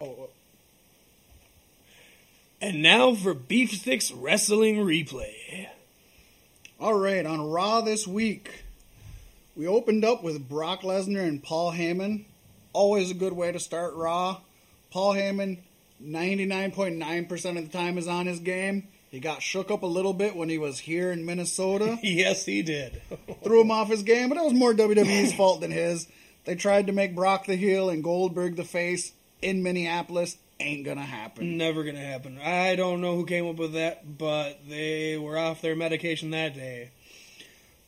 Oh. And now for Beef Sticks Wrestling Replay. All right, on Raw this week, we opened up with Brock Lesnar and Paul Heyman. Always a good way to start Raw. Paul Heyman, 99.9% of the time, is on his game. He got shook up a little bit when he was here in Minnesota. Yes, he did. Threw him off his game, but it was more WWE's fault than his. They tried to make Brock the heel and Goldberg the face in Minneapolis. Ain't gonna happen. Never gonna happen. I don't know who came up with that, but they were off their medication that day.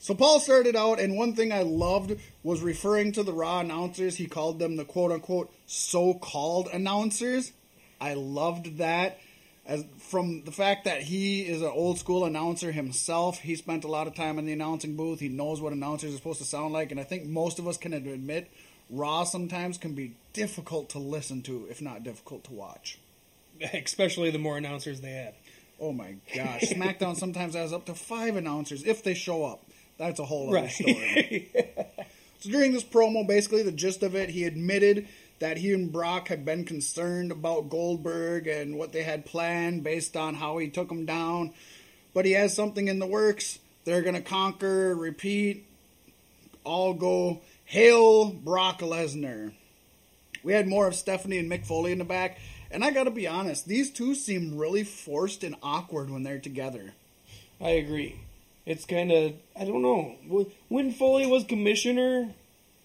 So Paul started out, and one thing I loved was referring to the Raw announcers. He called them the quote-unquote so-called announcers. I loved that. From the fact that he is an old-school announcer himself, he spent a lot of time in the announcing booth. He knows what announcers are supposed to sound like, and I think most of us can admit Raw sometimes can be difficult to listen to, if not difficult to watch. Especially the more announcers they have. Oh, my gosh. SmackDown sometimes has up to 5 announcers if they show up. That's a whole other story. Yeah. So during this promo, basically the gist of it, he admitted that he and Brock had been concerned about Goldberg and what they had planned based on how he took him down. But he has something in the works. They're going to conquer, repeat, all go, hail Brock Lesnar. We had more of Stephanie and Mick Foley in the back. And I got to be honest, these two seem really forced and awkward when they're together. I agree. It's kind of, I don't know. When Foley was commissioner,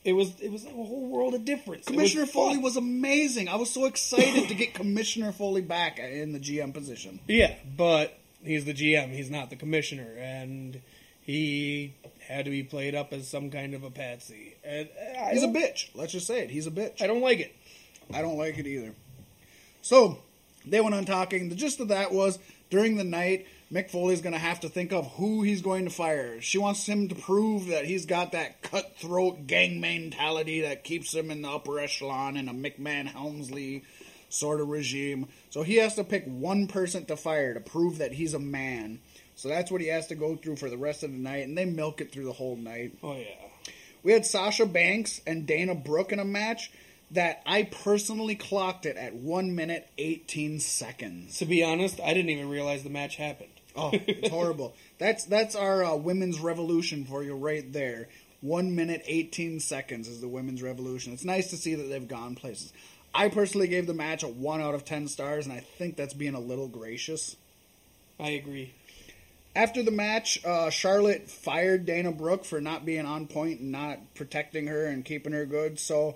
it was a whole world of difference. Commissioner Foley was amazing. I was so excited to get Commissioner Foley back in the GM position. Yeah, but he's the GM. He's not the commissioner. And he had to be played up as some kind of a patsy. And he's a bitch. Let's just say it. He's a bitch. I don't like it. I don't like it either. So, they went on talking. The gist of that was, during the night, Mick Foley's going to have to think of who he's going to fire. She wants him to prove that he's got that cutthroat gang mentality that keeps him in the upper echelon in a McMahon-Helmsley sort of regime. So he has to pick one person to fire to prove that he's a man. So that's what he has to go through for the rest of the night, and they milk it through the whole night. Oh, yeah. We had Sasha Banks and Dana Brooke in a match that I personally clocked it at 1 minute, 18 seconds. To be honest, I didn't even realize the match happened. Oh, it's horrible. That's our women's revolution for you right there. 1 minute, 18 seconds is the women's revolution. It's nice to see that they've gone places. I personally gave the match a 1 out of 10 stars, and I think that's being a little gracious. I agree. After the match, Charlotte fired Dana Brooke for not being on point and not protecting her and keeping her good, so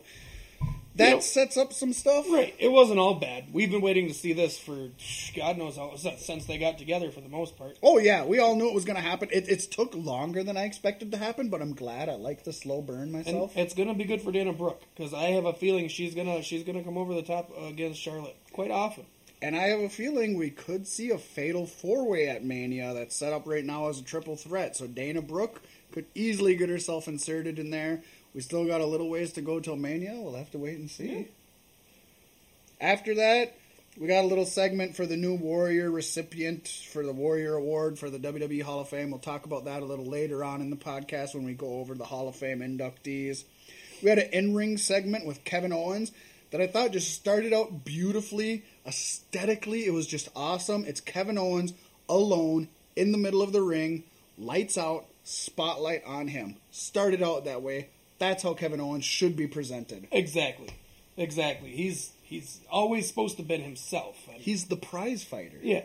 that sets up some stuff. Right. It wasn't all bad. We've been waiting to see this for God knows how since they got together for the most part. Oh, yeah. We all knew it was going to happen. It took longer than I expected to happen, but I'm glad. I like the slow burn myself. And it's going to be good for Dana Brooke, because I have a feeling she's gonna come over the top against Charlotte quite often. And I have a feeling we could see a fatal four-way at Mania that's set up right now as a triple threat. So Dana Brooke could easily get herself inserted in there. We still got a little ways to go till Mania. We'll have to wait and see. Yeah. After that, we got a little segment for the new Warrior recipient for the Warrior Award for the WWE Hall of Fame. We'll talk about that a little later on in the podcast when we go over the Hall of Fame inductees. We had an in-ring segment with Kevin Owens that I thought just started out beautifully. Aesthetically, it was just awesome. It's Kevin Owens alone in the middle of the ring. Lights out, spotlight on him. Started out that way. That's how Kevin Owens should be presented. Exactly. He's always supposed to have been himself. He's the prize fighter. Yeah,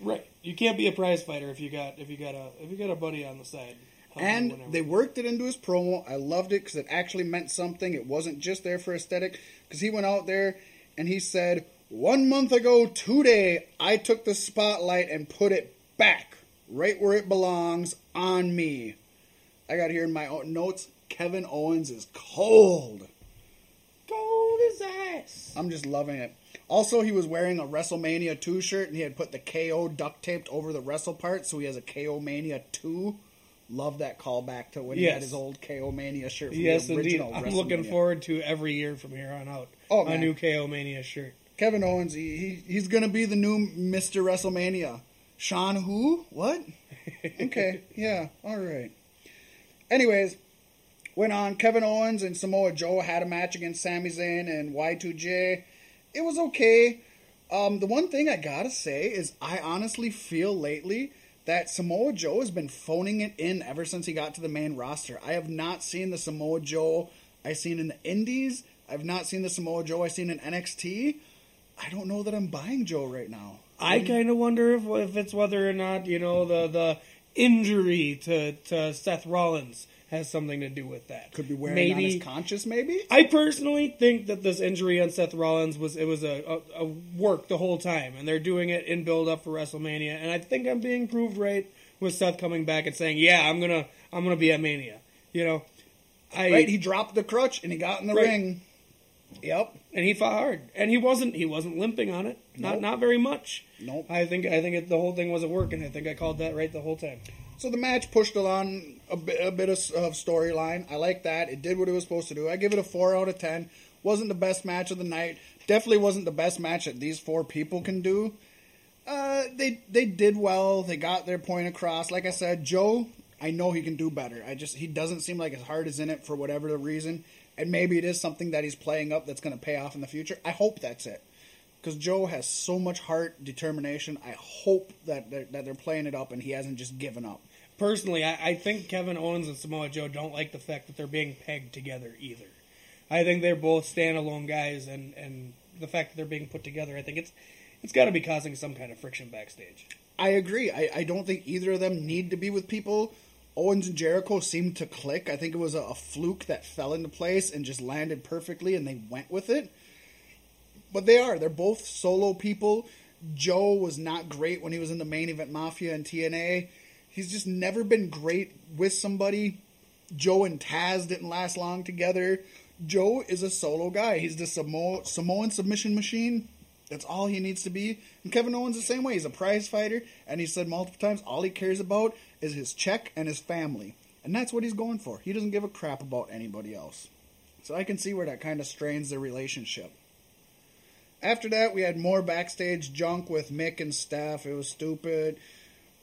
right. You can't be a prize fighter if you got a buddy on the side. And they worked it into his promo. I loved it because it actually meant something. It wasn't just there for aesthetic. Because he went out there and he said, 1 month ago today, I took the spotlight and put it back right where it belongs on me. I got here in my own notes. Kevin Owens is cold. Cold as ice. I'm just loving it. Also, he was wearing a WrestleMania 2 shirt, and he had put the KO duct taped over the wrestle part, so he has a KO Mania 2. Love that callback to when he had his old KO Mania shirt from the original WrestleMania. I'm looking forward to every year from here on out. Oh, man. A new KO Mania shirt. Kevin Owens, he's going to be the new Mr. WrestleMania. Sean who? What? Okay, yeah, all right. Anyways, went on. Kevin Owens and Samoa Joe had a match against Sami Zayn and Y2J. It was okay. The one thing I gotta say is I honestly feel lately that Samoa Joe has been phoning it in ever since he got to the main roster. I have not seen the Samoa Joe I've seen in the Indies. I've not seen the Samoa Joe I've seen in NXT. I don't know that I'm buying Joe right now. I kind of wonder if it's whether or not, you know, the injury to Seth Rollins has something to do with that. Could be wearing maybe on his conscience, maybe? I personally think that this injury on Seth Rollins was a work the whole time, and they're doing it in build-up for WrestleMania, and I think I'm being proved right with Seth coming back and saying, yeah, I'm gonna be at Mania. You know? Right, he dropped the crutch, and he got in the ring. Yep. And he fought hard. And he wasn't limping on it. Not very much. Nope. I think the whole thing was a work, and I think I called that right the whole time. So the match pushed along a bit of storyline. I like that. It did what it was supposed to do. I give it a 4 out of 10. Wasn't the best match of the night. Definitely wasn't the best match that these four people can do. They did well. They got their point across. Like I said, Joe, I know he can do better. He doesn't seem like his heart is in it for whatever the reason. And maybe it is something that he's playing up that's going to pay off in the future. I hope that's it. Because Joe has so much heart, determination. I hope that they're playing it up and he hasn't just given up. Personally, I think Kevin Owens and Samoa Joe don't like the fact that they're being pegged together either. I think they're both standalone guys, and the fact that they're being put together, I think it's got to be causing some kind of friction backstage. I agree. I don't think either of them need to be with people. Owens and Jericho seemed to click. I think it was a fluke that fell into place and just landed perfectly, and they went with it. But they are. They're both solo people. Joe was not great when he was in the Main Event Mafia and TNA. He's just never been great with somebody. Joe and Taz didn't last long together. Joe is a solo guy. He's the Samoan submission machine. That's all he needs to be. And Kevin Owens the same way. He's a prize fighter, and he said multiple times all he cares about is his check and his family. And that's what he's going for. He doesn't give a crap about anybody else. So I can see where that kind of strains their relationship. After that, we had more backstage junk with Mick and Steph. It was stupid.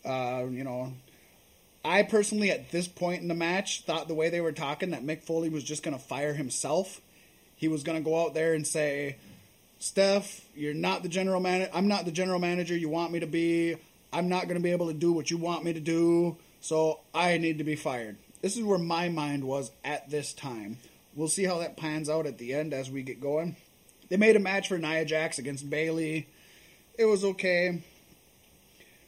I personally, at this point in the match, thought the way they were talking that Mick Foley was just going to fire himself. He was going to go out there and say, Steph, you're not the general manager. I'm not the general manager you want me to be. I'm not going to be able to do what you want me to do. So I need to be fired. This is where my mind was at this time. We'll see how that pans out at the end as we get going. They made a match for Nia Jax against Bayley. It was okay.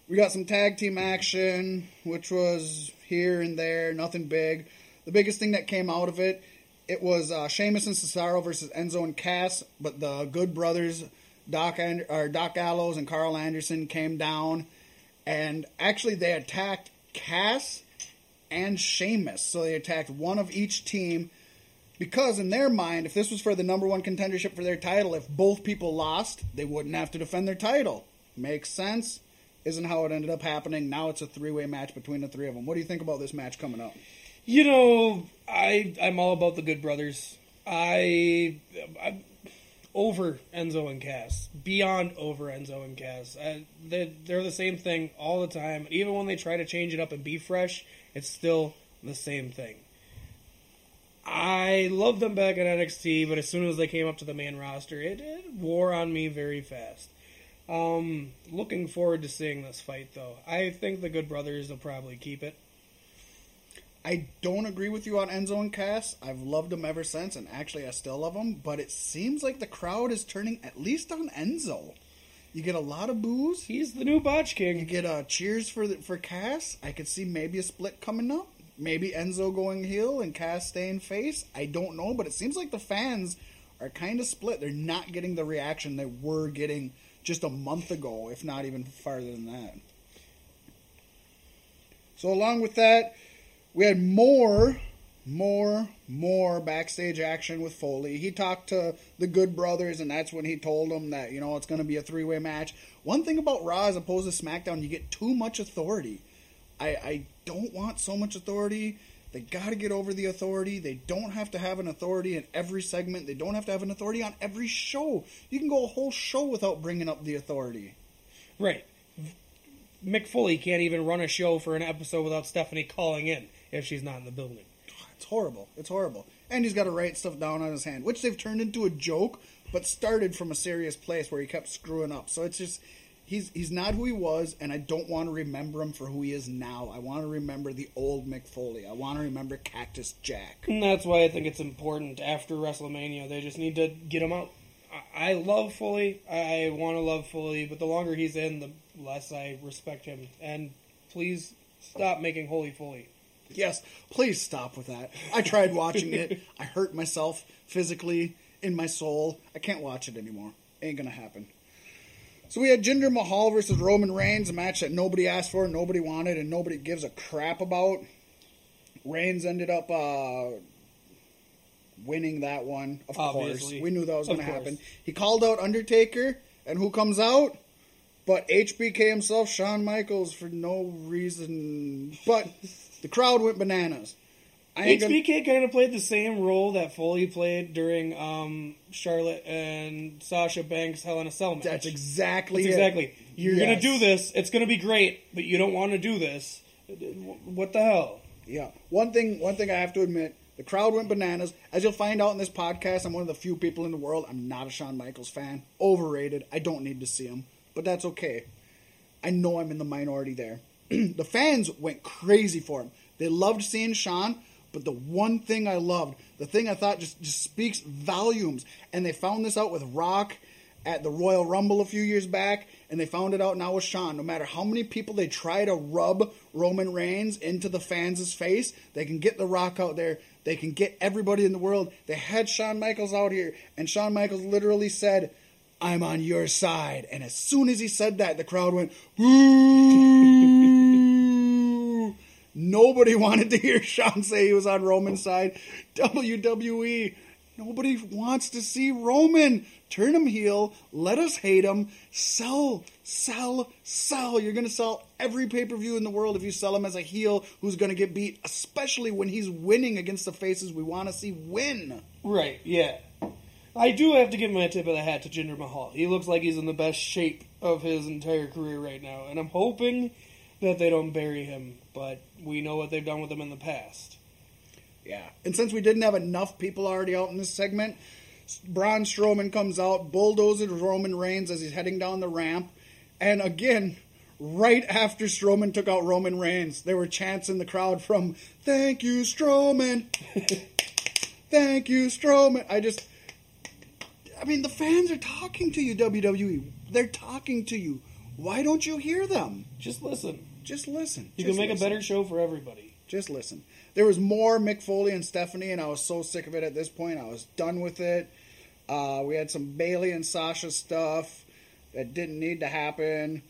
We got some tag team action, which was here and there, nothing big. The biggest thing that came out of it, it was Sheamus and Cesaro versus Enzo and Cass, but the Good Brothers, Doc Gallows and Carl Anderson came down, and actually they attacked Cass and Sheamus. So they attacked one of each team because in their mind, if this was for the number one contendership for their title, if both people lost, they wouldn't have to defend their title. Makes sense. Isn't how it ended up happening. Now it's a three-way match between the three of them. What do you think about this match coming up? You know, I'm all about the Good Brothers. I'm over Enzo and Cass. Beyond over Enzo and Cass. They're the same thing all the time. Even when they try to change it up and be fresh, it's still the same thing. I loved them back in NXT, but as soon as they came up to the main roster, it wore on me very fast. Looking forward to seeing this fight, though. I think the Good Brothers will probably keep it. I don't agree with you on Enzo and Cass. I've loved them ever since, and actually I still love them, but it seems like the crowd is turning at least on Enzo. You get a lot of boos. He's the new botch king. You get cheers for Cass. I could see maybe a split coming up. Maybe Enzo going heel and Cass staying face. I don't know, but it seems like the fans are kind of split. They're not getting the reaction they were getting just a month ago, if not even farther than that. So along with that, we had more backstage action with Foley. He talked to the Good Brothers, and that's when he told them that, it's going to be a three-way match. One thing about Raw as opposed to SmackDown, you get too much authority. I don't want so much authority. They got to get over the authority. They don't have to have an authority in every segment. They don't have to have an authority on every show. You can go a whole show without bringing up the authority. Right. Mick Foley can't even run a show for an episode without Stephanie calling in if she's not in the building. It's horrible. It's horrible. And he's got to write stuff down on his hand, which they've turned into a joke, but started from a serious place where he kept screwing up. So it's just... He's not who he was, and I don't want to remember him for who he is now. I want to remember the old Mick Foley. I want to remember Cactus Jack. And that's why I think it's important after WrestleMania. They just need to get him out. I love Foley. I want to love Foley, but the longer he's in, the less I respect him. And please stop making Holy Foley. Yes, please stop with that. I tried watching it. I hurt myself physically in my soul. I can't watch it anymore. Ain't gonna happen. So we had Jinder Mahal versus Roman Reigns, a match that nobody asked for, nobody wanted, and nobody gives a crap about. Reigns ended up winning that one, of Obviously. Course. We knew that was going to happen. He called out Undertaker, and who comes out? But HBK himself, Shawn Michaels, for no reason. But the crowd went bananas. HBK kind of played the same role that Foley played during Charlotte and Sasha Banks' Hell in a Cell match. That's exactly it. Exactly. You're going to do this. It's going to be great, but you don't want to do this. What the hell? Yeah. One thing I have to admit, the crowd went bananas. As you'll find out in this podcast, I'm one of the few people in the world. I'm not a Shawn Michaels fan. Overrated. I don't need to see him, but that's okay. I know I'm in the minority there. The fans went crazy for him. They loved seeing Shawn. But the one thing I loved, the thing I thought just speaks volumes, and they found this out with Rock at the Royal Rumble a few years back, and they found it out now with Shawn. No matter how many people they try to rub Roman Reigns into the fans' face, they can get The Rock out there. They can get everybody in the world. They had Shawn Michaels out here, and Shawn Michaels literally said, "I'm on your side." And as soon as he said that, the crowd went, "Boo!" Nobody wanted to hear Shawn say he was on Roman's side. WWE, Nobody wants to see Roman. Turn him heel. Let us hate him. Sell, sell, sell. You're going to sell every pay-per-view in the world if you sell him as a heel who's going to get beat, especially when he's winning against the faces we want to see win. Right, yeah. I do have to give my tip of the hat to Jinder Mahal. He looks like he's in the best shape of his entire career right now, and I'm hoping that they don't bury him, but we know what they've done with him in the past. Yeah. And since we didn't have enough people already out in this segment, Braun Strowman comes out, bulldozes Roman Reigns as he's heading down the ramp. And again, right after Strowman took out Roman Reigns, there were chants in the crowd from, "Thank you, Strowman." "Thank you, Strowman." I mean, the fans are talking to you, WWE. They're talking to you. Why don't you hear them? Just listen. Just listen. You can make a better show for everybody. Just listen. There was more Mick Foley and Stephanie, and I was so sick of it at this point. I was done with it. We had some Bayley and Sasha stuff that didn't need to happen.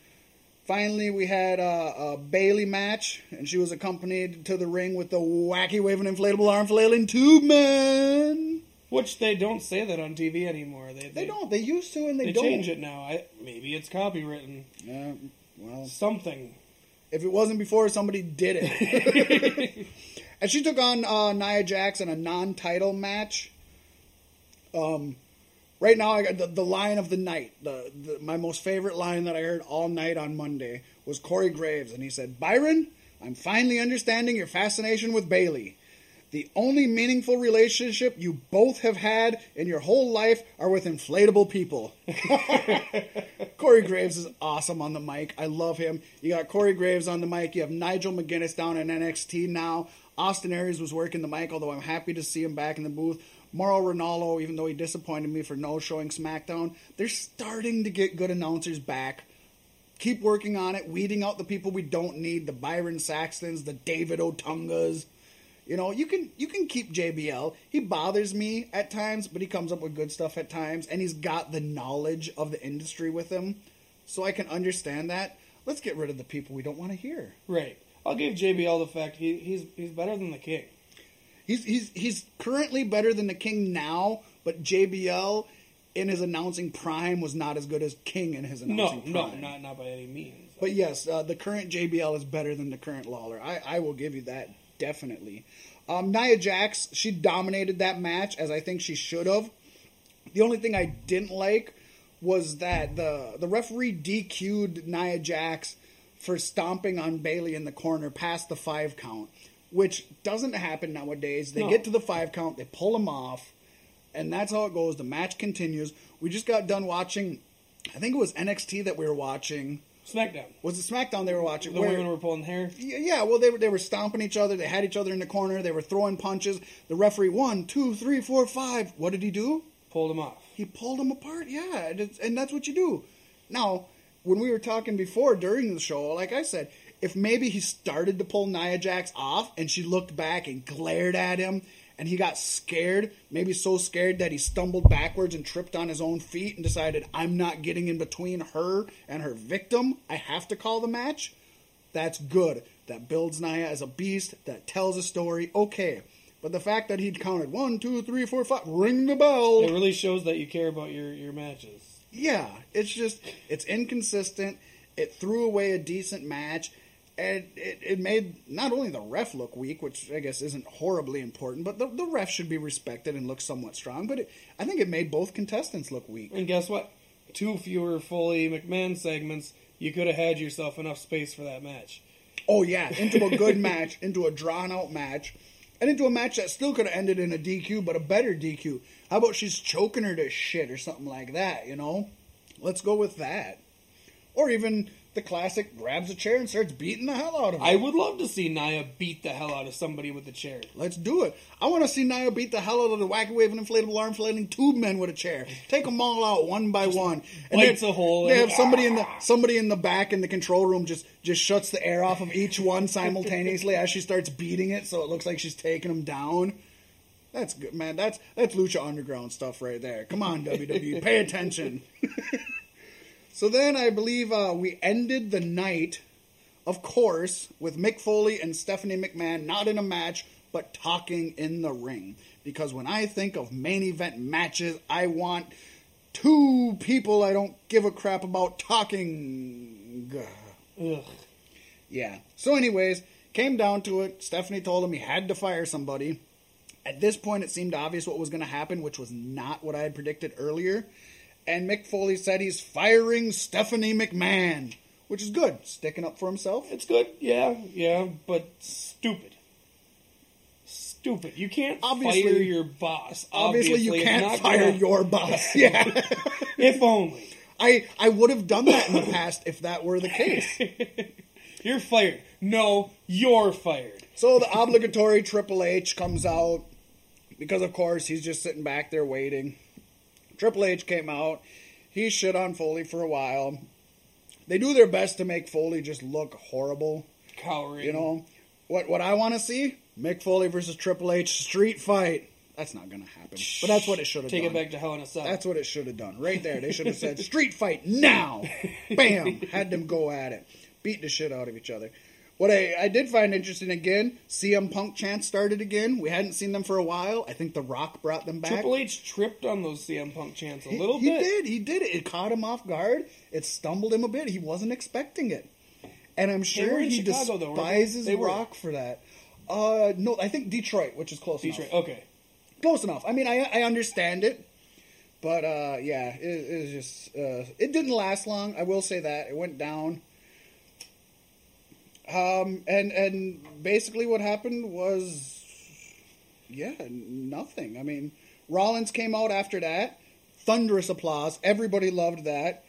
Finally, we had a Bayley match, and she was accompanied to the ring with the wacky waving inflatable arm flailing Tube Man. Which they don't say that on TV anymore. They don't. They used to, and they don't. They change it now. Maybe it's copywritten. Yeah, well, something. If it wasn't before, somebody did it. And she took on Nia Jax in a non-title match. Right now, I got the line of the night. My most favorite line that I heard all night on Monday was Corey Graves, and he said, "Byron, I'm finally understanding your fascination with Bayley. The only meaningful relationship you both have had in your whole life are with inflatable people." Corey Graves is awesome on the mic. I love him. You got Corey Graves on the mic. You have Nigel McGuinness down in NXT now. Austin Aries was working the mic, although I'm happy to see him back in the booth. Mauro Ranallo, even though he disappointed me for no-showing SmackDown, they're starting to get good announcers back. Keep working on it, weeding out the people we don't need, the Byron Saxtons, the David Otungas. You know, you can keep JBL. He bothers me at times, but he comes up with good stuff at times, and he's got the knowledge of the industry with him, so I can understand that. Let's get rid of the people we don't want to hear. Right. I'll give JBL the fact he's better than the King. He's currently better than the King now, but JBL in his announcing prime was not as good as King in his announcing prime. No, not by any means. But yes, the current JBL is better than the current Lawler. I will give you that. Definitely. Nia Jax, she dominated that match, as I think she should have. The only thing I didn't like was that the referee DQ'd Nia Jax for stomping on Bayley in the corner past the 5 count, which doesn't happen nowadays. They get to the 5 count, they pull him off, and that's how it goes. The match continues. We just got done watching, I think it was NXT that we were watching. SmackDown. Was it SmackDown they were watching? The women were pulling hair? Yeah, well, they were stomping each other. They had each other in the corner. They were throwing punches. The referee, 1, 2, 3, 4, 5. What did he do? Pulled him off. He pulled them apart, yeah. And that's what you do. Now, when we were talking before, during the show, like I said, if maybe he started to pull Nia Jax off and she looked back and glared at him and he got scared, maybe so scared that he stumbled backwards and tripped on his own feet and decided, I'm not getting in between her and her victim. I have to call the match. That's good. That builds Nia as a beast. That tells a story. Okay. But the fact that he'd counted 1, 2, 3, 4, 5, ring the bell. It really shows that you care about your matches. Yeah. It's just, it's inconsistent. It threw away a decent match. And it made not only the ref look weak, which I guess isn't horribly important, but the ref should be respected and look somewhat strong. But I think it made both contestants look weak. And guess what? 2 fewer Foley McMahon segments, you could have had yourself enough space for that match. Oh, yeah. Into a good match, into a drawn-out match, and into a match that still could have ended in a DQ, but a better DQ. How about she's choking her to shit or something like that, you know? Let's go with that. Or even the classic grabs a chair and starts beating the hell out of him. I would love to see Nia beat the hell out of somebody with a chair. Let's do it. I want to see Nia beat the hell out of the wacky wave and inflatable arm flailing Tube Men with a chair. Take them all out one by one. And bites a hole. They have somebody in the back in the control room just shuts the air off of each one simultaneously as she starts beating it, so it looks like she's taking them down. That's good, man. That's Lucha Underground stuff right there. Come on, WWE, pay attention. So then I believe we ended the night, of course, with Mick Foley and Stephanie McMahon, not in a match, but talking in the ring. because when I think of main event matches, I want two people I don't give a crap about talking. Ugh. Yeah. So anyways, came down to it. Stephanie told him he had to fire somebody. At this point, it seemed obvious what was going to happen, which was not what I had predicted earlier. And Mick Foley said he's firing Stephanie McMahon, which is good. Sticking up for himself. It's good, yeah, but stupid. Stupid. You can't fire your boss. Obviously you can't fire your boss. Yeah. If only. I would have done that in the past if that were the case. You're fired. No, you're fired. So the obligatory Triple H comes out because, of course, he's just sitting back there waiting. Triple H came out. He shit on Foley for a while. They do their best to make Foley just look horrible. Cowering. You know? What I want to see? Mick Foley versus Triple H street fight. That's not going to happen. But that's what it should have done. Take it back to Hell in a Cell. That's what it should have done. Right there. They should have said, street fight now. Bam. Had them go at it. Beat the shit out of each other. What I did find interesting again, CM Punk chants started again. We hadn't seen them for a while. I think The Rock brought them back. Triple H tripped on those CM Punk chants a little bit. He did it. It caught him off guard. It stumbled him a bit. He wasn't expecting it. And I'm sure he Chicago, despises though, Rock for that. No, I think Detroit, which is close enough. Detroit, okay. Close enough. I mean, I understand it. But, yeah, it was just... it didn't last long. I will say that. It went down. And basically what happened was, yeah, nothing. I mean, Rollins came out after that. Thunderous applause. Everybody loved that.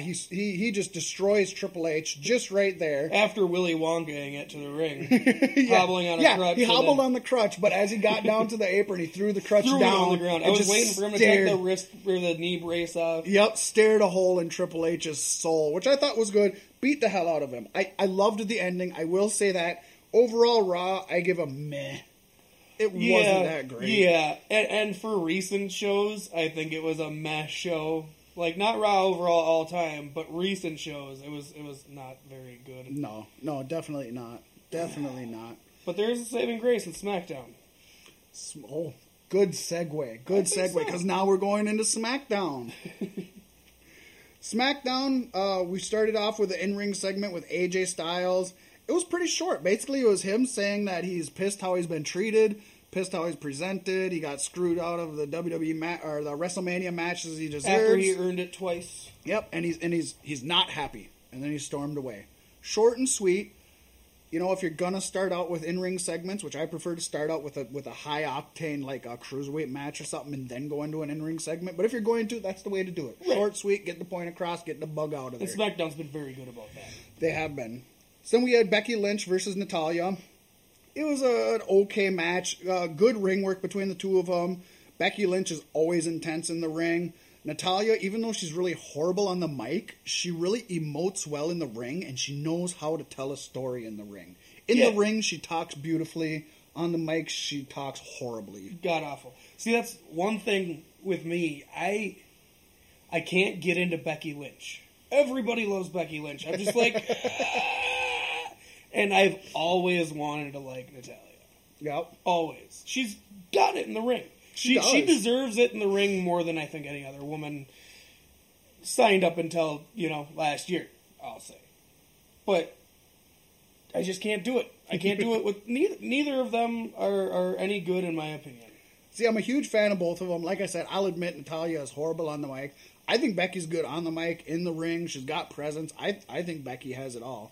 He just destroys Triple H just right there. After Willy Wonkaing it to the ring. Yeah. Hobbling on a crutch. He hobbled on the crutch, but as he got down to the apron, he threw the crutch down. It on the ground. I was waiting for him to take the wrist or the knee brace off. Yep, stared a hole in Triple H's soul, which I thought was good. Beat the hell out of him. I loved the ending. I will say that. Overall, Raw, I give a meh. It wasn't that great. Yeah, and for recent shows, I think it was a meh show. Like, not Raw overall all time, but recent shows, it was not very good. No, definitely not. Definitely not. But there is a saving grace in SmackDown. Oh, good segue. Good segue, because now we're going into SmackDown. SmackDown, we started off with an in-ring segment with AJ Styles. It was pretty short. Basically, it was him saying that he's pissed how he's been treated, pissed how he's presented. He got screwed out of the WWE or the WrestleMania matches he deserves. After he earned it twice. Yep, and he's not happy. And then he stormed away. Short and sweet. You know, if you're gonna start out with in-ring segments, which I prefer to start out with a high octane like a cruiserweight match or something, and then go into an in-ring segment. But if you're going to, that's the way to do it. Right. Short, sweet, get the point across, get the bug out of there. And SmackDown's been very good about that. They have been. So then we had Becky Lynch versus Natalya. It was an okay match. Good ring work between the two of them. Becky Lynch is always intense in the ring. Natalya, even though she's really horrible on the mic, she really emotes well in the ring, and she knows how to tell a story in the ring. In the ring, she talks beautifully. On the mic, she talks horribly. God awful. See, that's one thing with me. I can't get into Becky Lynch. Everybody loves Becky Lynch. I'm just like... And I've always wanted to like Natalya. Yep. Always. She's got it in the ring. She deserves it in the ring more than I think any other woman signed up until, last year, I'll say. But I just can't do it. I can't do it with... Neither of them are any good in my opinion. See, I'm a huge fan of both of them. Like I said, I'll admit Natalya is horrible on the mic. I think Becky's good on the mic, in the ring. She's got presence. I think Becky has it all.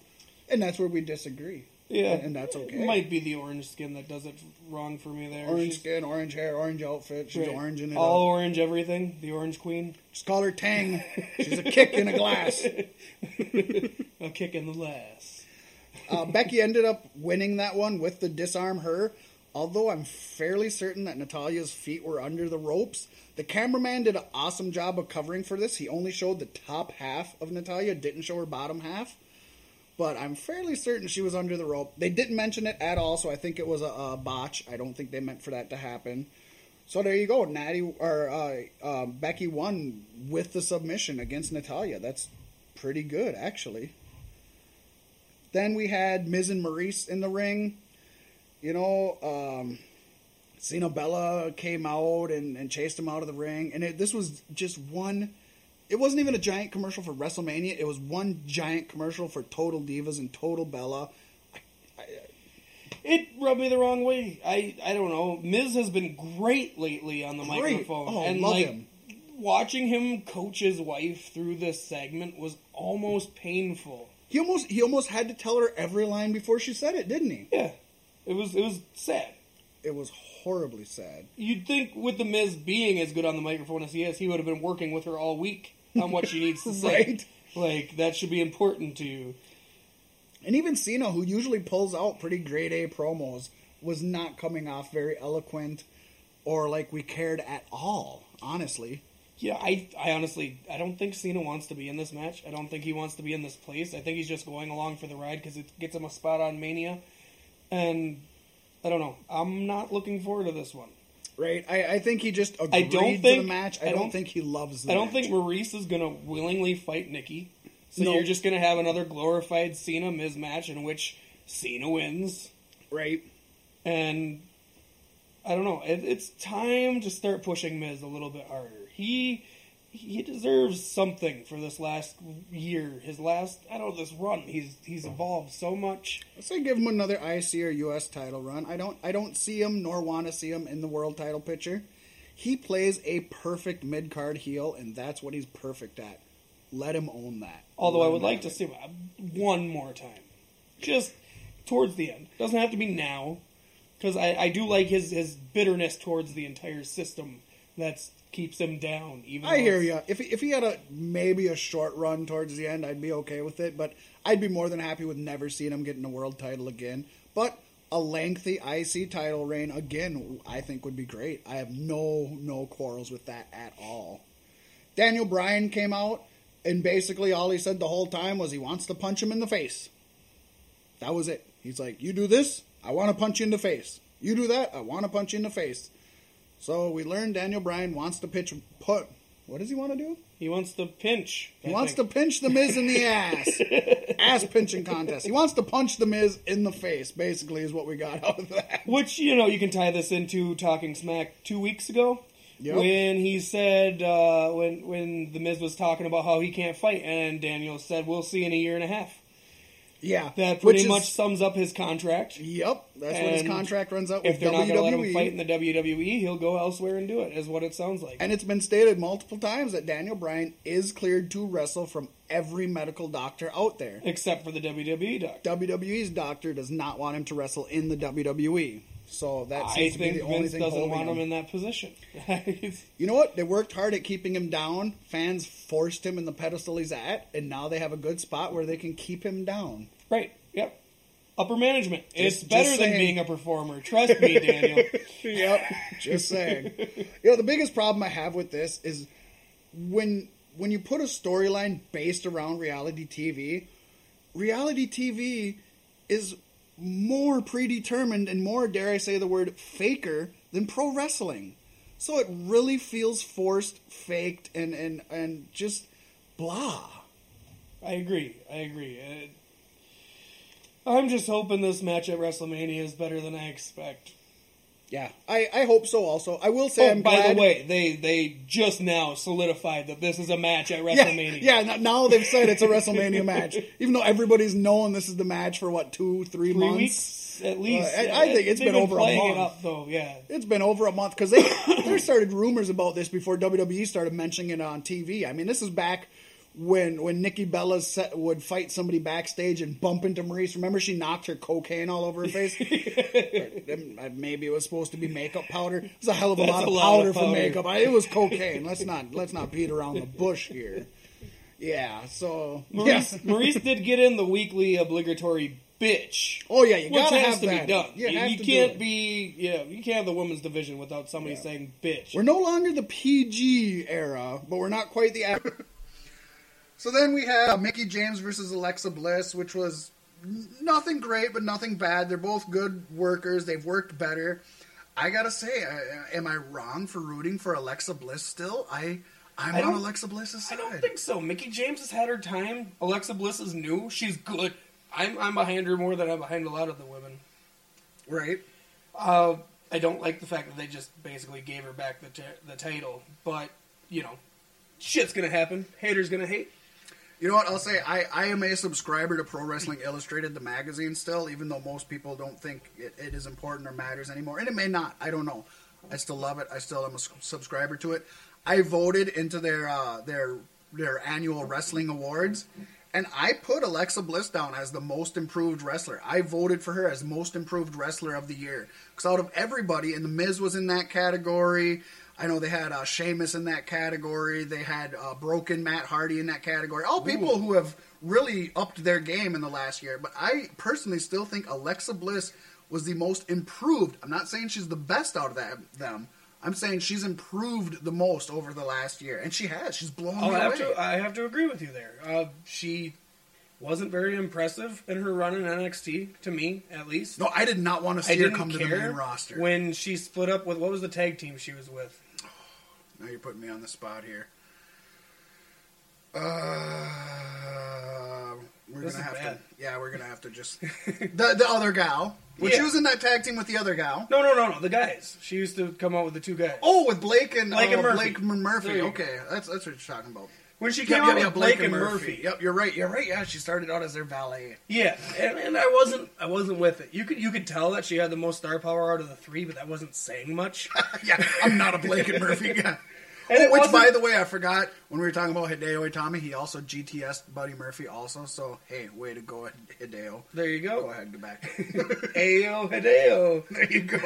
And that's where we disagree. Yeah. And that's okay. It might be the orange skin that does it wrong for me there. Orange skin, orange hair, orange outfit. She's orange in it all. All orange everything. The orange queen. Just call her Tang. She's a kick in a glass. A kick in the glass. Becky ended up winning that one with the disarm her. Although I'm fairly certain that Natalya's feet were under the ropes. The cameraman did an awesome job of covering for this. He only showed the top half of Natalya. Didn't show her bottom half. But I'm fairly certain she was under the rope. They didn't mention it at all, so I think it was a botch. I don't think they meant for that to happen. So there you go. Becky won with the submission against Natalya. That's pretty good, actually. Then we had Miz and Maurice in the ring. Cena Bella came out and chased him out of the ring. And this was just one... It wasn't even a giant commercial for WrestleMania. It was one giant commercial for Total Divas and Total Bella. It rubbed me the wrong way. I don't know. Miz has been great lately on the microphone. Oh, and love him. Watching him coach his wife through this segment was almost painful. He almost had to tell her every line before she said it, didn't he? Yeah. It was sad. It was horribly sad. You'd think with the Miz being as good on the microphone as he is, he would have been working with her all week on what she needs to say. Right? Like, that should be important to you. And even Cena, who usually pulls out pretty grade A promos, was not coming off very eloquent or like we cared at all, honestly. Yeah, I honestly don't think Cena wants to be in this match. I don't think he wants to be in this place. I think he's just going along for the ride because it gets him a spot on Mania. And I don't know. I'm not looking forward to this one. Right. I think he just agreed to the match. I don't think he loves the match. I don't think Maurice is going to willingly fight Nikki. So You're just going to have another glorified Cena-Miz match in which Cena wins. Right. And I don't know. It's time to start pushing Miz a little bit harder. He deserves something for this last year. His last, I don't know, this run. He's evolved so much. Let's say give him another IC or US title run. I don't see him nor want to see him in the world title picture. He plays a perfect mid-card heel, and that's what he's perfect at. Let him own that. Although I would like to see him one more time. Just towards the end. Doesn't have to be now. Because I do like his bitterness towards the entire system that keeps him down. Even I hear you. If he had maybe a short run towards the end, I'd be okay with it. But I'd be more than happy with never seeing him getting a world title again. But a lengthy IC title reign, again, I think would be great. I have no quarrels with that at all. Daniel Bryan came out, and basically all he said the whole time was he wants to punch him in the face. That was it. He's like, you do this, I want to punch you in the face. You do that, I want to punch you in the face. So we learned Daniel Bryan wants to what does he want to do? He wants to pinch. He wants to pinch The Miz in the ass. Ass pinching contest. He wants to punch The Miz in the face, basically, is what we got out of that. Which, you can tie this into Talking Smack 2 weeks ago. Yep. When he said, when The Miz was talking about how he can't fight, and Daniel said, we'll see in a year and a half. Yeah, that pretty much sums up his contract. Yep, that's what his contract runs out with. If they're not going to let him fight in the WWE, he'll go elsewhere and do it, is what it sounds like. And it's been stated multiple times that Daniel Bryan is cleared to wrestle from every medical doctor out there. Except for the WWE doctor. WWE's doctor does not want him to wrestle in the WWE. So that seems to be the only thing holding him. I think Vince doesn't want him in that position. You know what? They worked hard at keeping him down. Fans forced him in the pedestal he's at, and now they have a good spot where they can keep him down. Right. Yep. Upper management. It's better than being a performer. Trust me, Daniel. Yep. Just saying. The biggest problem I have with this is when you put a storyline based around reality TV is more predetermined and more, dare I say the word, faker than pro wrestling. So it really feels forced, faked, and just blah. I agree. I'm just hoping this match at WrestleMania is better than I expect. Yeah, I hope so also. I will say I'm glad... By the way, they just now solidified that this is a match at WrestleMania. Yeah, now they've said it's a WrestleMania match. Even though everybody's known this is the match for, what, three months? 3 weeks, at least. I think it's been over a month. It up, though. Yeah. It's been over a month, because there started rumors about this before WWE started mentioning it on TV. I mean, this is back... When Nikki Bella would fight somebody backstage and bump into Maurice, remember she knocked her cocaine all over her face? Maybe it was supposed to be makeup powder. It was a hell of a lot of powder for makeup. It was cocaine. Let's not beat around the bush here. Yeah, so... Maurice did get in the weekly obligatory bitch. Oh, yeah, you gotta have that. Which has to be done. You can't have the women's division without somebody saying bitch. We're no longer the PG era, but we're not quite the... So then we have Mickie James versus Alexa Bliss, which was nothing great, but nothing bad. They're both good workers. They've worked better. I gotta say, am I wrong for rooting for Alexa Bliss still? I'm on Alexa Bliss's side. I don't think so. Mickie James has had her time. Alexa Bliss is new. She's good. I'm behind her more than I'm behind a lot of the women. Right. I don't like the fact that they just basically gave her back the title, but, you know, shit's gonna happen. Haters gonna hate. You know what, I'll say, I am a subscriber to Pro Wrestling Illustrated, the magazine still, even though most people don't think it is important or matters anymore. And it may not, I don't know. I still love it. I still am a subscriber to it. I voted into their annual wrestling awards, and I put Alexa Bliss down as the most improved wrestler. I voted for her as most improved wrestler of the year. Because out of everybody, and The Miz was in that category. I know they had Sheamus in that category. They had Broken Matt Hardy in that category. All people who have really upped their game in the last year. But I personally still think Alexa Bliss was the most improved. I'm not saying she's the best out of them. I'm saying she's improved the most over the last year. And she has. She's blown me away. I have to agree with you there. She wasn't very impressive in her run in NXT, to me, at least. No, I did not want to see her come to the main roster. When she split up with, what was the tag team she was with? Oh, now you're putting me on the spot here. We're going to have to just... the other gal. When she was in that tag team with the other gal. No. The guys. She used to come out with the two guys. Oh, with Blake and Murphy. Okay, that's what you're talking about. When she came out with Blake and Murphy. Yep, you're right. Yeah, she started out as their valet. Yeah, and I wasn't with it. You could tell that she had the most star power out of the three, but that wasn't saying much. Yeah, I'm not a Blake and Murphy guy. Which, by the way, I forgot when we were talking about Hideo Itami, he also GTS'd Buddy Murphy also, so hey, way to go, Hideo. There you go. Go ahead, go back. Ayo, Hideo. There you go.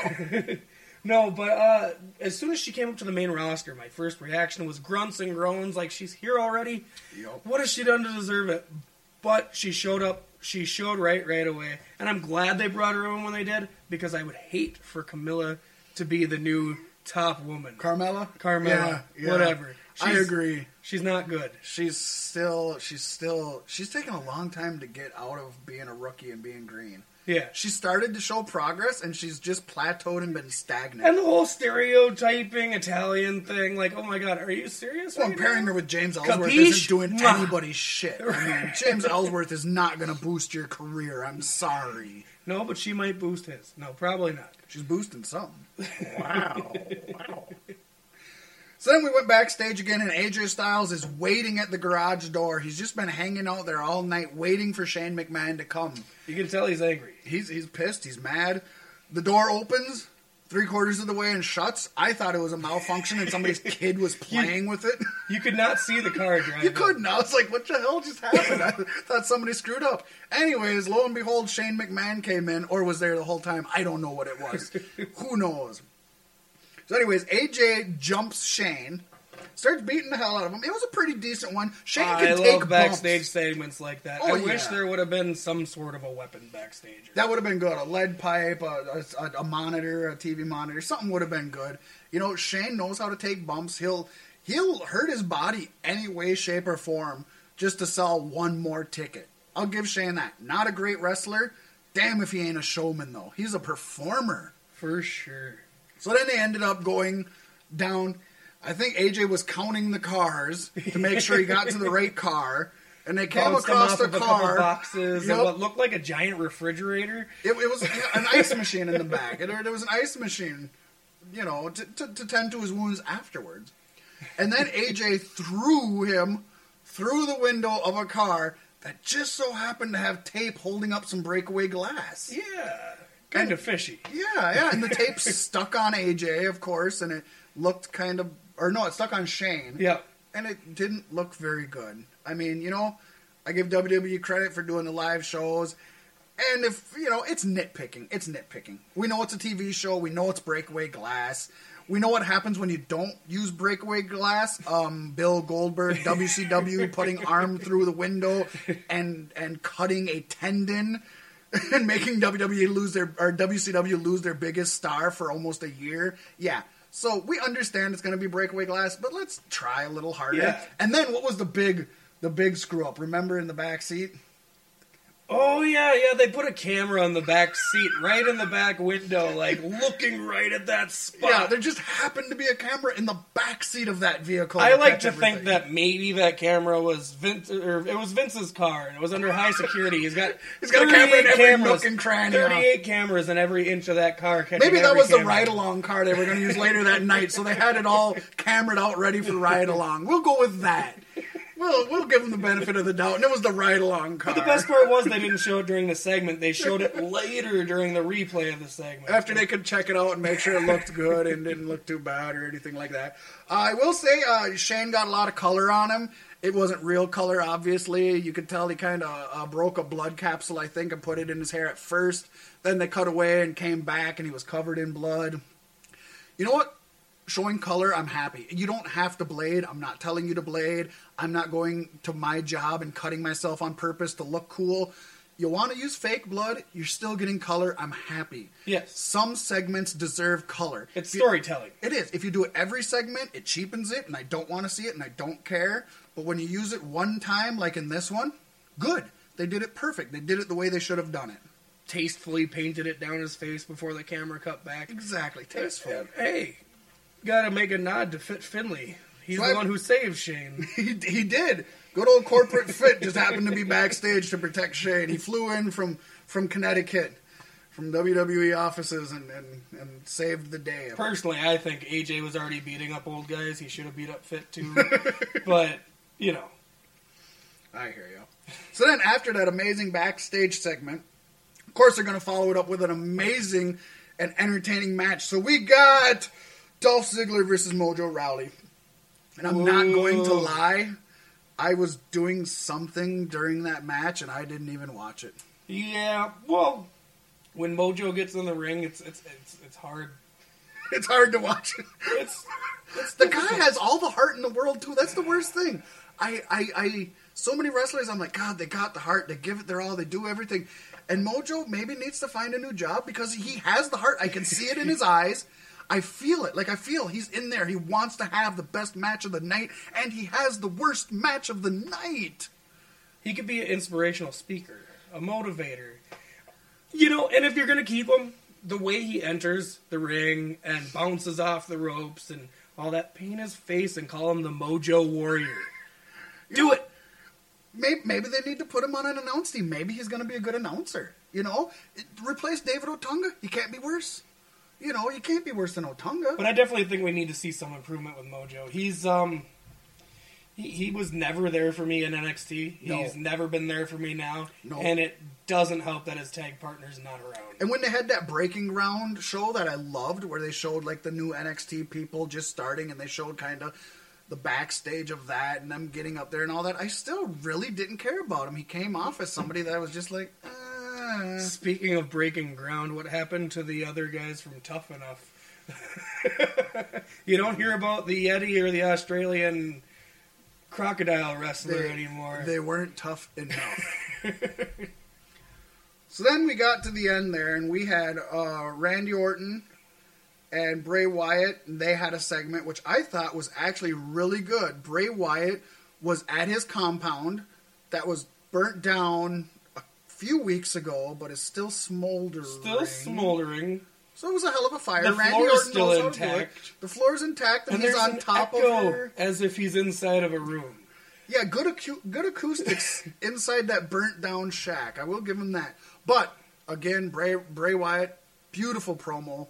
No, but as soon as she came up to the main roster, my first reaction was grunts and groans, like she's here already? Yep. What has she done to deserve it? But she showed up. She showed right away, and I'm glad they brought her in when they did, because I would hate for Camilla to be the new... top woman. Carmella? Yeah. Whatever. I agree. She's not good. She's taken a long time to get out of being a rookie and being green. Yeah. She started to show progress, and she's just plateaued and been stagnant. And the whole stereotyping Italian thing, like, oh my god, are you serious? Well, pairing her with James Ellsworth isn't doing anybody's shit. I mean, James Ellsworth is not going to boost your career. I'm sorry. No, but she might boost his. No, probably not. She's boosting something. Wow. So then we went backstage again, and AJ Styles is waiting at the garage door. He's just been hanging out there all night waiting for Shane McMahon to come. You can tell he's angry. He's pissed. He's mad. The door opens three-quarters of the way and shuts. I thought it was a malfunction and somebody's kid was playing with it. You could not see the car driving. You couldn't. I was like, what the hell just happened? I thought somebody screwed up. Anyways, lo and behold, Shane McMahon came in, or was there the whole time. I don't know what it was. Who knows? So anyways, AJ jumps Shane, starts beating the hell out of him. It was a pretty decent one. Shane can take bumps. I love backstage segments like that. Oh, I wish there would have been some sort of a weapon backstage. That would have been good. A lead pipe, a monitor, a TV monitor. Something would have been good. You know, Shane knows how to take bumps. He'll hurt his body any way, shape, or form just to sell one more ticket. I'll give Shane that. Not a great wrestler. Damn if he ain't a showman, though. He's a performer. For sure. So then they ended up going down. I think AJ was counting the cars to make sure he got to the right car. And they came across the car. Boxes and what looked like a giant refrigerator. It was an ice machine in the back. There was an ice machine, you know, to tend to his wounds afterwards. And then AJ threw him through the window of a car that just so happened to have tape holding up some breakaway glass. Yeah. Kind of fishy. Yeah, and the tape stuck on AJ, of course, and it stuck on Shane. Yeah. And it didn't look very good. I mean, you know, I give WWE credit for doing the live shows, and if, you know, it's nitpicking. It's nitpicking. We know it's a TV show. We know it's breakaway glass. We know what happens when you don't use breakaway glass. Bill Goldberg, WCW, putting arm through the window and cutting a tendon. And making WCW lose their biggest star for almost a year. Yeah. So we understand it's going to be breakaway glass, but let's try a little harder. Yeah. And then what was the big screw up? Remember in the back seat? Oh, yeah, they put a camera on the back seat, right in the back window, like, looking right at that spot. Yeah, there just happened to be a camera in the back seat of that vehicle. I like to think that maybe that camera was Vince, or it was Vince's car, and it was under high security. He's got a camera in every nook and cranny. 38 cameras in every inch of that car. Maybe that was the ride-along car they were going to use later that night, so they had it all camered out ready for ride-along. We'll go with that. We'll give them the benefit of the doubt, and it was the ride-along car. But the best part was they didn't show it during the segment. They showed it later during the replay of the segment. After they could check it out and make sure it looked good and didn't look too bad or anything like that. I will say Shane got a lot of color on him. It wasn't real color, obviously. You could tell he kind of broke a blood capsule, I think, and put it in his hair at first. Then they cut away and came back, and he was covered in blood. You know what? Showing color, I'm happy. You don't have to blade. I'm not telling you to blade. I'm not going to my job and cutting myself on purpose to look cool. You want to use fake blood, you're still getting color. I'm happy. Yes. Some segments deserve color. It's storytelling. It is. If you do it every segment, it cheapens it, and I don't want to see it, and I don't care. But when you use it one time, like in this one, good. They did it perfect. They did it the way they should have done it. Tastefully painted it down his face before the camera cut back. Exactly. Tastefully. Hey. Gotta make a nod to Fit Finley. He's the one who saved Shane. He did. Good old corporate Fit just happened to be backstage to protect Shane. He flew in from Connecticut, from WWE offices, and saved the day. Personally, I think AJ was already beating up old guys. He should have beat up Fit too. But, you know. I hear you. So then after that amazing backstage segment, of course they're going to follow it up with an amazing and entertaining match. So we got Dolph Ziggler versus Mojo Rawley. And I'm not going to lie, I was doing something during that match and I didn't even watch it. Yeah, well, when Mojo gets in the ring, it's hard. It's hard to watch it. It's the guy has all the heart in the world too. That's the worst thing. I so many wrestlers, I'm like, God, they got the heart. They give it their all. They do everything. And Mojo maybe needs to find a new job because he has the heart. I can see it in his eyes. I feel it. Like, I feel he's in there. He wants to have the best match of the night, and he has the worst match of the night. He could be an inspirational speaker, a motivator. You know, and if you're going to keep him, the way he enters the ring and bounces off the ropes and all that, paint his face and call him the Mojo Warrior. Do it. Maybe they need to put him on an announce team. Maybe he's going to be a good announcer. You know, replace David Otunga. He can't be worse. You know, he can't be worse than Otunga. But I definitely think we need to see some improvement with Mojo. He's, he was never there for me in NXT. No. He's never been there for me now. No. And it doesn't help that his tag partner's not around. And when they had that Breaking Ground show that I loved, where they showed, like, the new NXT people just starting, and they showed kind of the backstage of that, and them getting up there and all that, I still really didn't care about him. He came off as somebody that was just like, Speaking of Breaking Ground, what happened to the other guys from Tough Enough? You don't hear about the Yeti or the Australian crocodile wrestler anymore. They weren't tough enough. So then we got to the end there, and we had Randy Orton and Bray Wyatt, and they had a segment which I thought was actually really good. Bray Wyatt was at his compound that was burnt down few weeks ago, but it's still smoldering. So it was a hell of a fire. The floor's still intact. The floor's intact, and he's on top of her, as if he's inside of a room. Yeah, good acoustics inside that burnt down shack. I will give him that. But again, Bray Wyatt, beautiful promo.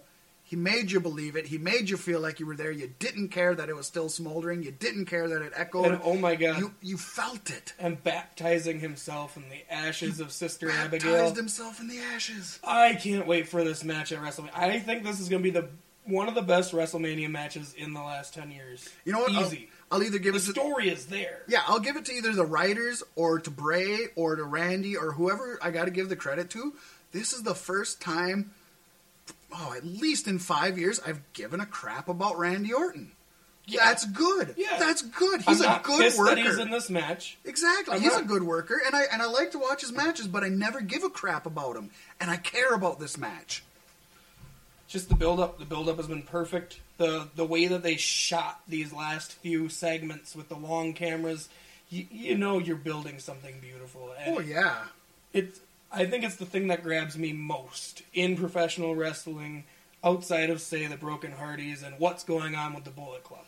He made you believe it. He made you feel like you were there. You didn't care that it was still smoldering. You didn't care that it echoed. And oh my God, you felt it. And baptizing himself in the ashes of Sister Abigail. Baptized himself in the ashes. I can't wait for this match at WrestleMania. I think this is going to be one of the best WrestleMania matches in the last 10 years. You know what? Easy. I'll either give it to the story is there. Yeah, I'll give it to either the writers or to Bray or to Randy or whoever I got to give the credit to. This is the first time, at least in 5 years, I've given a crap about Randy Orton. Yeah. That's good. Yeah. That's good. He's a good worker. That he's in this match. Exactly. He's a good worker, and I like to watch his matches, but I never give a crap about him, and I care about this match. Just the build-up. The build-up has been perfect. The way that they shot these last few segments with the long cameras, you know you're building something beautiful. And It's I think it's the thing that grabs me most in professional wrestling outside of, say, the Broken Hardys and what's going on with the Bullet Club.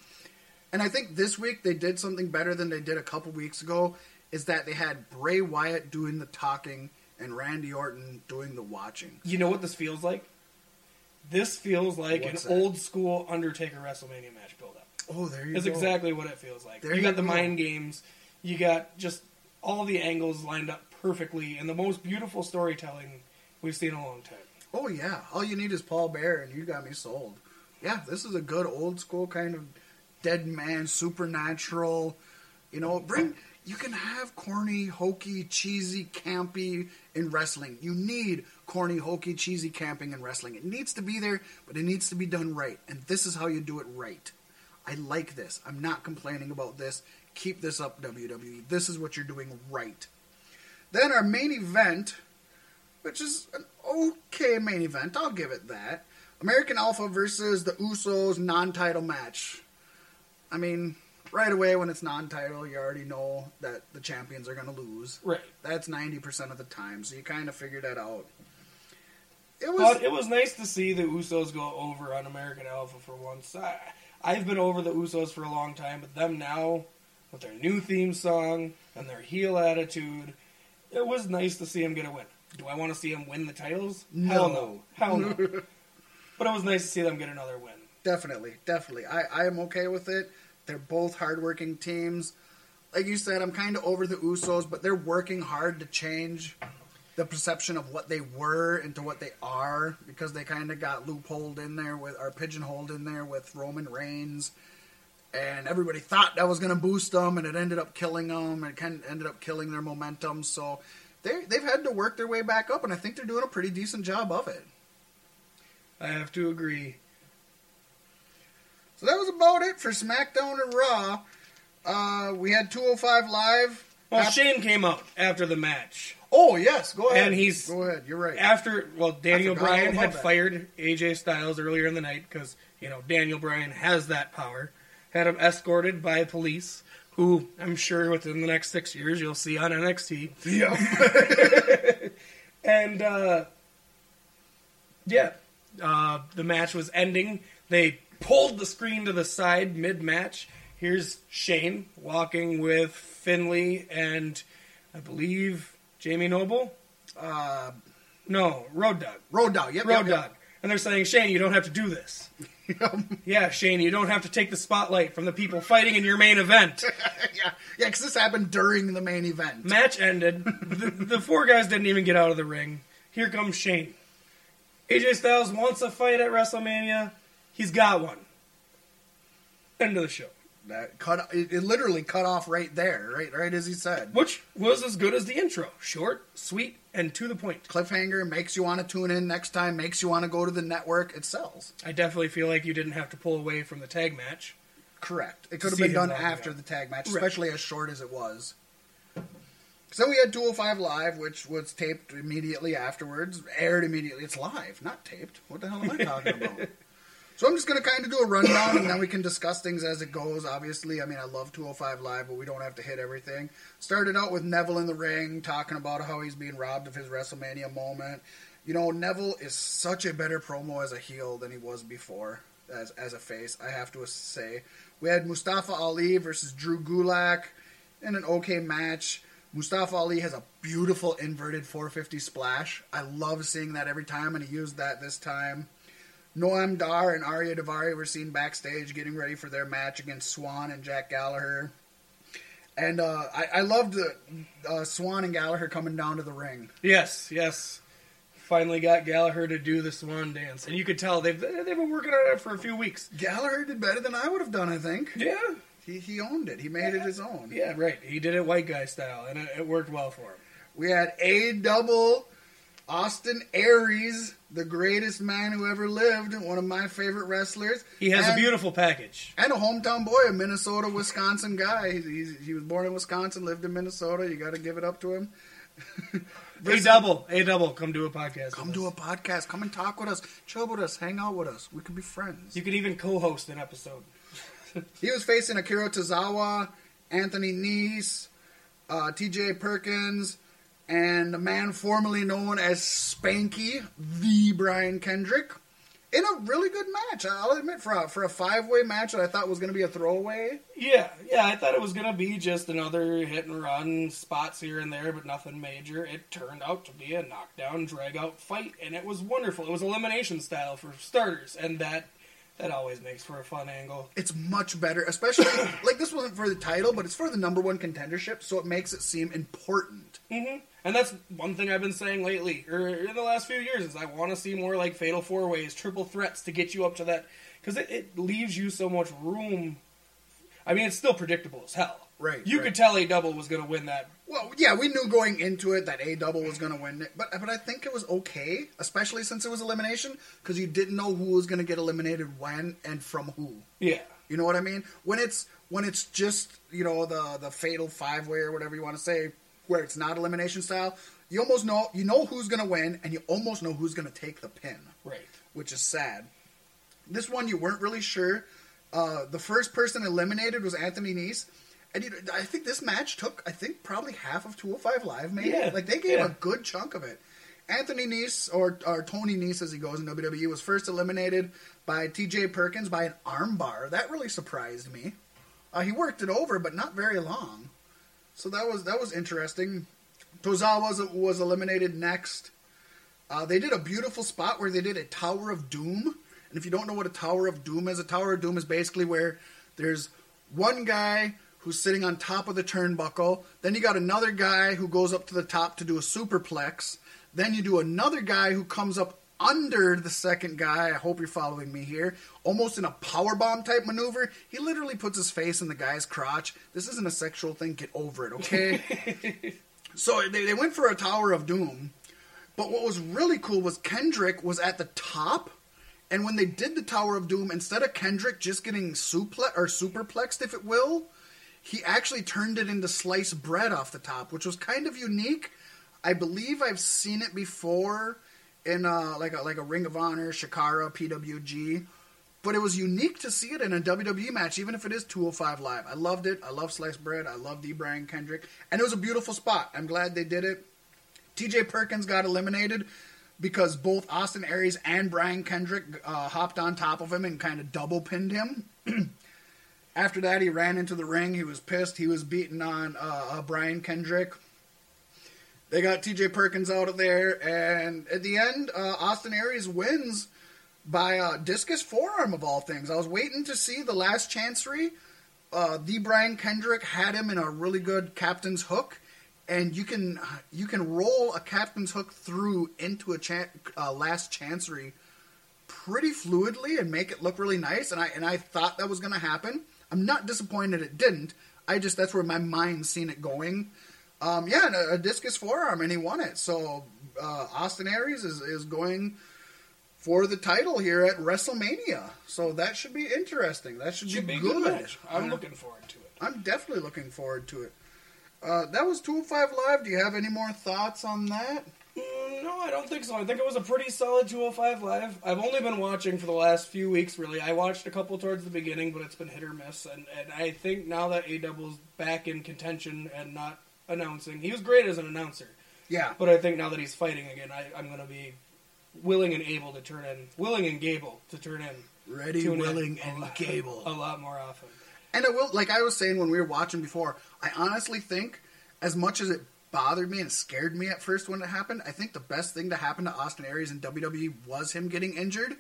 And I think this week they did something better than they did a couple weeks ago, is that they had Bray Wyatt doing the talking and Randy Orton doing the watching. You know what this feels like? This feels like old-school Undertaker WrestleMania match build-up. Oh, there you go. That's exactly what it feels like. You got the mind games. You got just all the angles lined up perfectly and the most beautiful storytelling we've seen in a long time. Oh, yeah. All you need is Paul Bearer, and you got me sold. Yeah, this is a good old-school kind of dead man, supernatural, you know, you can have corny, hokey, cheesy, campy in wrestling. You need corny, hokey, cheesy camping in wrestling. It needs to be there, but it needs to be done right. And this is how you do it right. I like this. I'm not complaining about this. Keep this up, WWE. This is what you're doing right. Then our main event, which is an okay main event. I'll give it that. American Alpha versus the Usos non-title match. I mean, right away when it's non-title, you already know that the champions are going to lose. Right. That's 90% of the time, so you kind of figure that out. It was nice to see the Usos go over on American Alpha for once. I've been over the Usos for a long time, but them now, with their new theme song and their heel attitude, it was nice to see them get a win. Do I want to see them win the titles? No. Hell no. Hell no. But it was nice to see them get another win. Definitely, definitely. I am okay with it. They're both hardworking teams. Like you said, I'm kind of over the Usos, but they're working hard to change the perception of what they were into what they are, because they kind of got pigeonholed in there with Roman Reigns, and everybody thought that was going to boost them, and it ended up killing them, and it kind of ended up killing their momentum. So they've had to work their way back up, and I think they're doing a pretty decent job of it. I have to agree. So that was about it for SmackDown and Raw. We had 205 Live. Well, Shane came out after the match. Oh, yes. Go ahead. And go ahead. You're right. Daniel Bryan had fired AJ Styles earlier in the night because, you know, Daniel Bryan has that power. Had him escorted by police, who I'm sure within the next 6 years you'll see on NXT. Yeah. And, the match was ending. They pulled the screen to the side mid-match. Here's Shane walking with Finlay and, I believe, Jamie Noble? No, Road Dogg. Road Dogg, yep. Road Dogg. And they're saying, Shane, you don't have to do this. Yeah, Shane, you don't have to take the spotlight from the people fighting in your main event. Yeah, because this happened during the main event. Match ended. The four guys didn't even get out of the ring. Here comes Shane. AJ Styles wants a fight at WrestleMania. He's got one. End of the show. It literally cut off right there, right as he said. Which was as good as the intro. Short, sweet, and to the point. Cliffhanger, makes you want to tune in next time, makes you want to go to the network. It sells. I definitely feel like you didn't have to pull away from the tag match. Correct. It could have been done after the tag match, especially as short as it was. So we had 205 Live, which was taped immediately afterwards, aired immediately. It's live, not taped. What the hell am I talking about? So I'm just going to kind of do a rundown, and then we can discuss things as it goes, obviously. I mean, I love 205 Live, but we don't have to hit everything. Started out with Neville in the ring, talking about how he's being robbed of his WrestleMania moment. You know, Neville is such a better promo as a heel than he was before as a face, I have to say. We had Mustafa Ali versus Drew Gulak in an okay match. Mustafa Ali has a beautiful inverted 450 splash. I love seeing that every time, and he used that this time. Noam Dar and Arya Daivari were seen backstage getting ready for their match against Swan and Jack Gallagher. And I loved Swan and Gallagher coming down to the ring. Yes. Finally got Gallagher to do the Swan dance. And you could tell they've been working on it for a few weeks. Gallagher did better than I would have done, I think. Yeah. He owned it. He made it his own. Yeah, right. He did it white guy style, and it worked well for him. We had A-Double Austin Aries, the greatest man who ever lived, one of my favorite wrestlers. He has a beautiful package. And a hometown boy, a Minnesota, Wisconsin guy. He was born in Wisconsin, lived in Minnesota. You got to give it up to him. A-Double, come do a podcast. Come and talk with us. Chill with us. Hang out with us. We could be friends. You could even co-host an episode. He was facing Akira Tozawa, Anthony Nese, T.J. Perkins, and the man formerly known as Spanky, the Brian Kendrick, in a really good match. I'll admit, for a five-way match that I thought was going to be a throwaway. Yeah, I thought it was going to be just another hit-and-run, spots here and there, but nothing major. It turned out to be a knockdown, drag-out fight, and it was wonderful. It was elimination style for starters, and that always makes for a fun angle. It's much better, especially, like, this wasn't for the title, but it's for the number one contendership, so it makes it seem important. Mm-hmm. And that's one thing I've been saying lately, or in the last few years, is I want to see more like fatal four-ways, triple threats to get you up to that. Because it leaves you so much room. I mean, it's still predictable as hell. Right. You could tell A-Double was going to win that. Well, yeah, we knew going into it that A-Double was going to win it. But I think it was okay, especially since it was elimination, because you didn't know who was going to get eliminated when and from who. Yeah. You know what I mean? When it's just, you know, the fatal five-way or whatever you want to say, where it's not elimination style, you almost know, you know who's going to win, and you almost know who's going to take the pin. Right. Which is sad. This one, you weren't really sure. The first person eliminated was Anthony Nese. And I think this match took, probably half of 205 Live, maybe. Yeah. Like, they gave a good chunk of it. Anthony Nese, or Tony Nese as he goes in WWE, was first eliminated by T.J. Perkins by an armbar. That really surprised me. He worked it over, but not very long. So that was interesting. Tozawa was eliminated next. They did a beautiful spot where they did a Tower of Doom. And if you don't know what a Tower of Doom is, a Tower of Doom is basically where there's one guy who's sitting on top of the turnbuckle. Then you got another guy who goes up to the top to do a superplex. Then you do another guy who comes up under the second guy. I hope you're following me here. Almost in a powerbomb type maneuver. He literally puts his face in the guy's crotch. This isn't a sexual thing. Get over it, okay? So they went for a Tower of Doom. But what was really cool was Kendrick was at the top. And when they did the Tower of Doom, instead of Kendrick just getting superplexed, if it will, he actually turned it into sliced bread off the top, which was kind of unique. I believe I've seen it before in like a Ring of Honor, Shikara, PWG. But it was unique to see it in a WWE match, even if it is 205 Live. I loved it. I love sliced bread. I love the Brian Kendrick. And it was a beautiful spot. I'm glad they did it. T.J. Perkins got eliminated because both Austin Aries and Brian Kendrick hopped on top of him and kind of double pinned him. After that, he ran into the ring. He was pissed. He was beating on Brian Kendrick. They got T.J. Perkins out of there. And at the end, Austin Aries wins by discus forearm, of all things. I was waiting to see the last chancery. The Brian Kendrick had him in a really good captain's hook. And you can roll a captain's hook through into a last chancery pretty fluidly and make it look really nice. And I thought that was going to happen. I'm not disappointed it didn't. That's where my mind seen it going. A discus forearm, and he won it. So Austin Aries is going for the title here at WrestleMania. So that should be interesting. That should be good. I'm looking forward to it. I'm definitely looking forward to it. That was 205 Live. Do you have any more thoughts on that? No, I don't think so. I think it was a pretty solid 205 Live. I've only been watching for the last few weeks, really. I watched a couple towards the beginning, but it's been hit or miss. And I think now that A-Double's back in contention and not announcing, he was great as an announcer. Yeah. But I think now that he's fighting again, I'm going to be willing and able to turn in. Ready, willing, and Gable. A lot more often. And I will, like I was saying when we were watching before, I honestly think, as much as it bothered me and scared me at first when it happened, I think the best thing to happen to Austin Aries in WWE was him getting injured.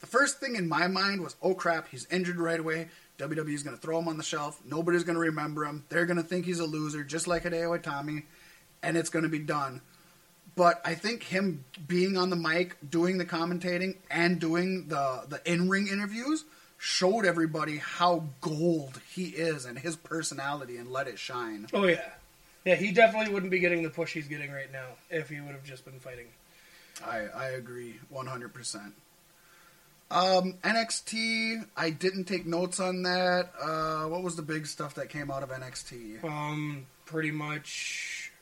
The first thing in my mind was, oh crap, he's injured right away. WWE's going to throw him on the shelf. Nobody's going to remember him. They're going to think he's a loser, just like Hideo Itami, and it's going to be done. But I think him being on the mic, doing the commentating, and doing the in-ring interviews showed everybody how gold he is and his personality and let it shine. Oh, yeah. Yeah, he definitely wouldn't be getting the push he's getting right now if he would have just been fighting. I agree 100%. NXT, I didn't take notes on that. What was the big stuff that came out of NXT? Pretty much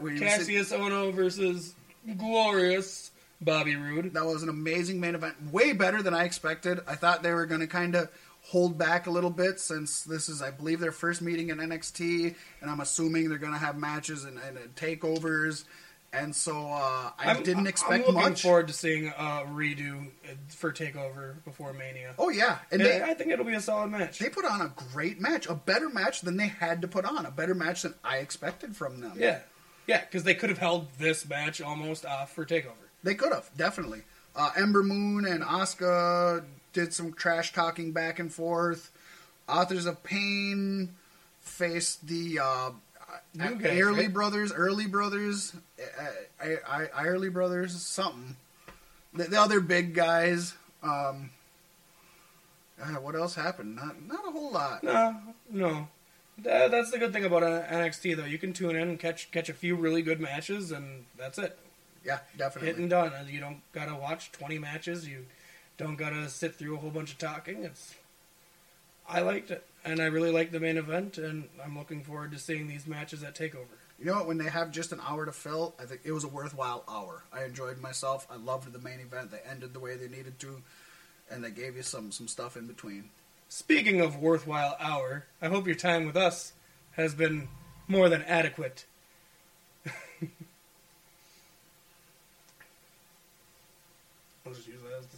we Cassius Ohno versus Glorious Bobby Roode. That was an amazing main event. Way better than I expected. I thought they were going to kind of hold back a little bit since this is, I believe, their first meeting in NXT, and I'm assuming they're going to have matches and takeovers. And so I didn't expect much. I'm looking forward to seeing redo for TakeOver before Mania. Oh, yeah. And I think it'll be a solid match. They put on a great match, a better match than they had to put on, a better match than I expected from them. Yeah, yeah, because they could have held this match almost off for TakeOver. They could have, definitely. Ember Moon and Asuka did some trash talking back and forth. Authors of Pain faced the... Early Brothers, something. The other big guys. What else happened? Not a whole lot. No. That's the good thing about NXT, though. You can tune in and catch a few really good matches, and that's it. Yeah, definitely. Hit and done. You don't gotta watch 20 matches. You don't gotta sit through a whole bunch of talking. I liked it. And I really like the main event, and I'm looking forward to seeing these matches at TakeOver. You know what? When they have just an hour to fill, I think it was a worthwhile hour. I enjoyed myself. I loved the main event. They ended the way they needed to, and they gave you some stuff in between. Speaking of worthwhile hour, I hope your time with us has been more than adequate. I'll just use that as the...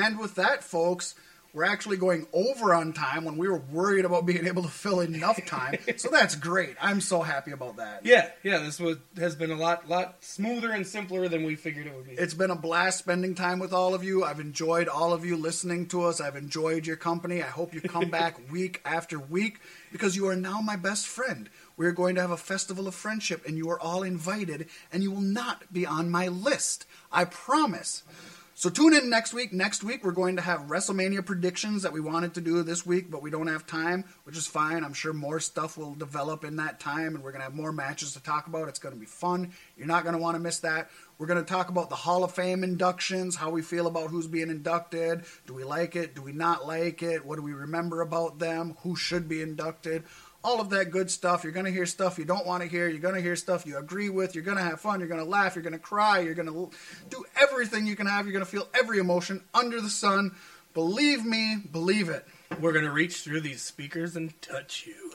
And with that, folks... We're actually going over on time when we were worried about being able to fill enough time. So that's great. I'm so happy about that. Yeah. This has been a lot smoother and simpler than we figured it would be. It's been a blast spending time with all of you. I've enjoyed all of you listening to us. I've enjoyed your company. I hope you come back week after week because you are now my best friend. We're going to have a festival of friendship, and you are all invited, and you will not be on my list. I promise. So tune in next week. Next week, we're going to have WrestleMania predictions that we wanted to do this week, but we don't have time, which is fine. I'm sure more stuff will develop in that time, and we're going to have more matches to talk about. It's going to be fun. You're not going to want to miss that. We're going to talk about the Hall of Fame inductions, how we feel about who's being inducted. Do we like it? Do we not like it? What do we remember about them? Who should be inducted? All of that good stuff. You're going to hear stuff you don't want to hear. You're going to hear stuff you agree with. You're going to have fun. You're going to laugh. You're going to cry. You're going to do everything you can have. You're going to feel every emotion under the sun. Believe me, believe it. We're going to reach through these speakers and touch you.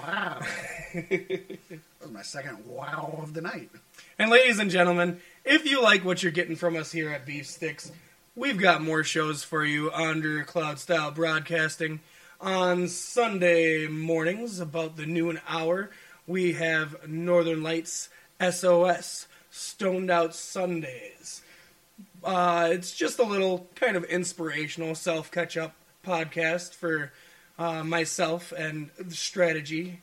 Wow. That was my second wow of the night. And ladies and gentlemen, if you like what you're getting from us here at Beef Sticks, we've got more shows for you under Cloud Style Broadcasting. On Sunday mornings, about the noon hour, we have Northern Lights SOS, Stoned Out Sundays. It's just a little kind of inspirational self-catch-up podcast for myself and strategy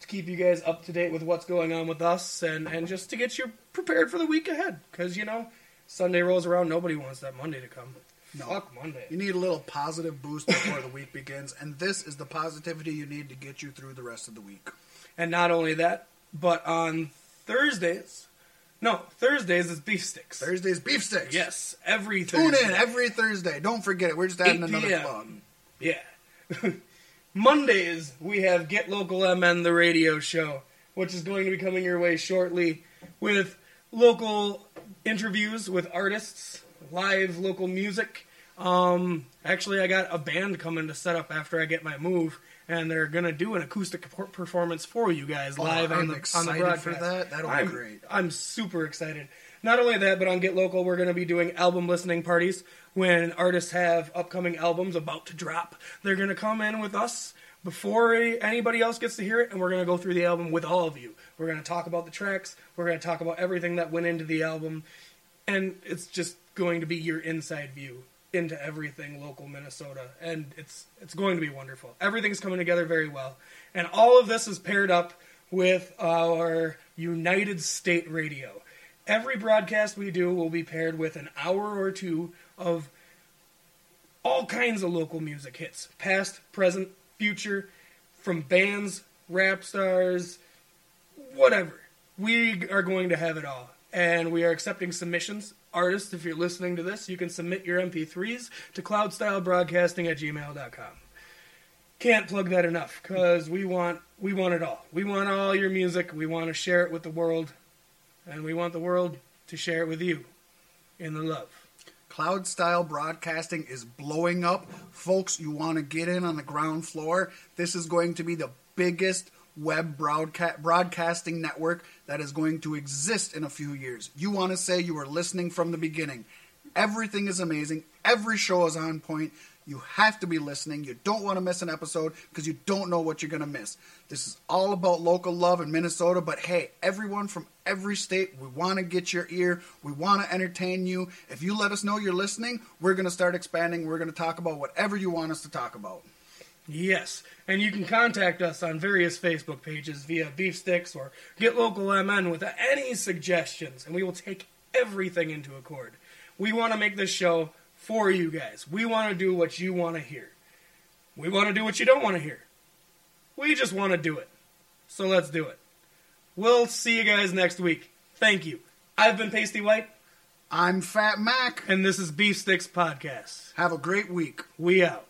to keep you guys up to date with what's going on with us and just to get you prepared for the week ahead. Because, you know, Sunday rolls around, nobody wants that Monday to come. No. Fuck Monday. You need a little positive boost before the week begins, and this is the positivity you need to get you through the rest of the week. And not only that, but on Thursdays is Beef Sticks. Yes, every Thursday. Tune in every Thursday. Don't forget it. We're just adding another plug. Yeah. Mondays, we have Get Local MN, the radio show, which is going to be coming your way shortly with local interviews with artists. Live local music. Actually, I got a band coming to set up after I get my move, and they're gonna do an acoustic performance for you guys live on the broadcast. For that. That'll be great. I'm super excited. Not only that, but on Get Local, we're gonna be doing album listening parties when artists have upcoming albums about to drop. They're gonna come in with us before anybody else gets to hear it, and we're gonna go through the album with all of you. We're gonna talk about the tracks. We're gonna talk about everything that went into the album, and it's just going to be your inside view into everything local Minnesota, and it's going to be wonderful. Everything's coming together very well, and all of this is paired up with our United State Radio. Every broadcast we do will be paired with an hour or two of all kinds of local music hits, past, present, future, from bands, rap stars, whatever. We are going to have it all, and we are accepting submissions. Artists, if you're listening to this, you can submit your MP3s to cloudstylebroadcasting@gmail.com. Can't plug that enough, because we want it all. We want all your music. We want to share it with the world, and we want the world to share it with you in the love. Cloud Style Broadcasting is blowing up. Folks, you want to get in on the ground floor. This is going to be the biggest web broadcasting network that is going to exist in a few years. You want to say you were listening from the beginning. Everything is amazing. Every show is on point. You have to be listening. You don't want to miss an episode because you don't know what you're going to miss. This is all about local love in Minnesota, but hey, everyone from every state, we want to get your ear. We want to entertain you. If you let us know you're listening, we're going to start expanding. We're going to talk about whatever you want us to talk about. Yes, and you can contact us on various Facebook pages via Beef Sticks or Get Local MN with any suggestions, and we will take everything into accord. We want to make this show for you guys. We want to do what you want to hear. We want to do what you don't want to hear. We just want to do it. So let's do it. We'll see you guys next week. Thank you. I've been Pasty White. I'm Fat Mac. And this is Beef Sticks Podcast. Have a great week. We out.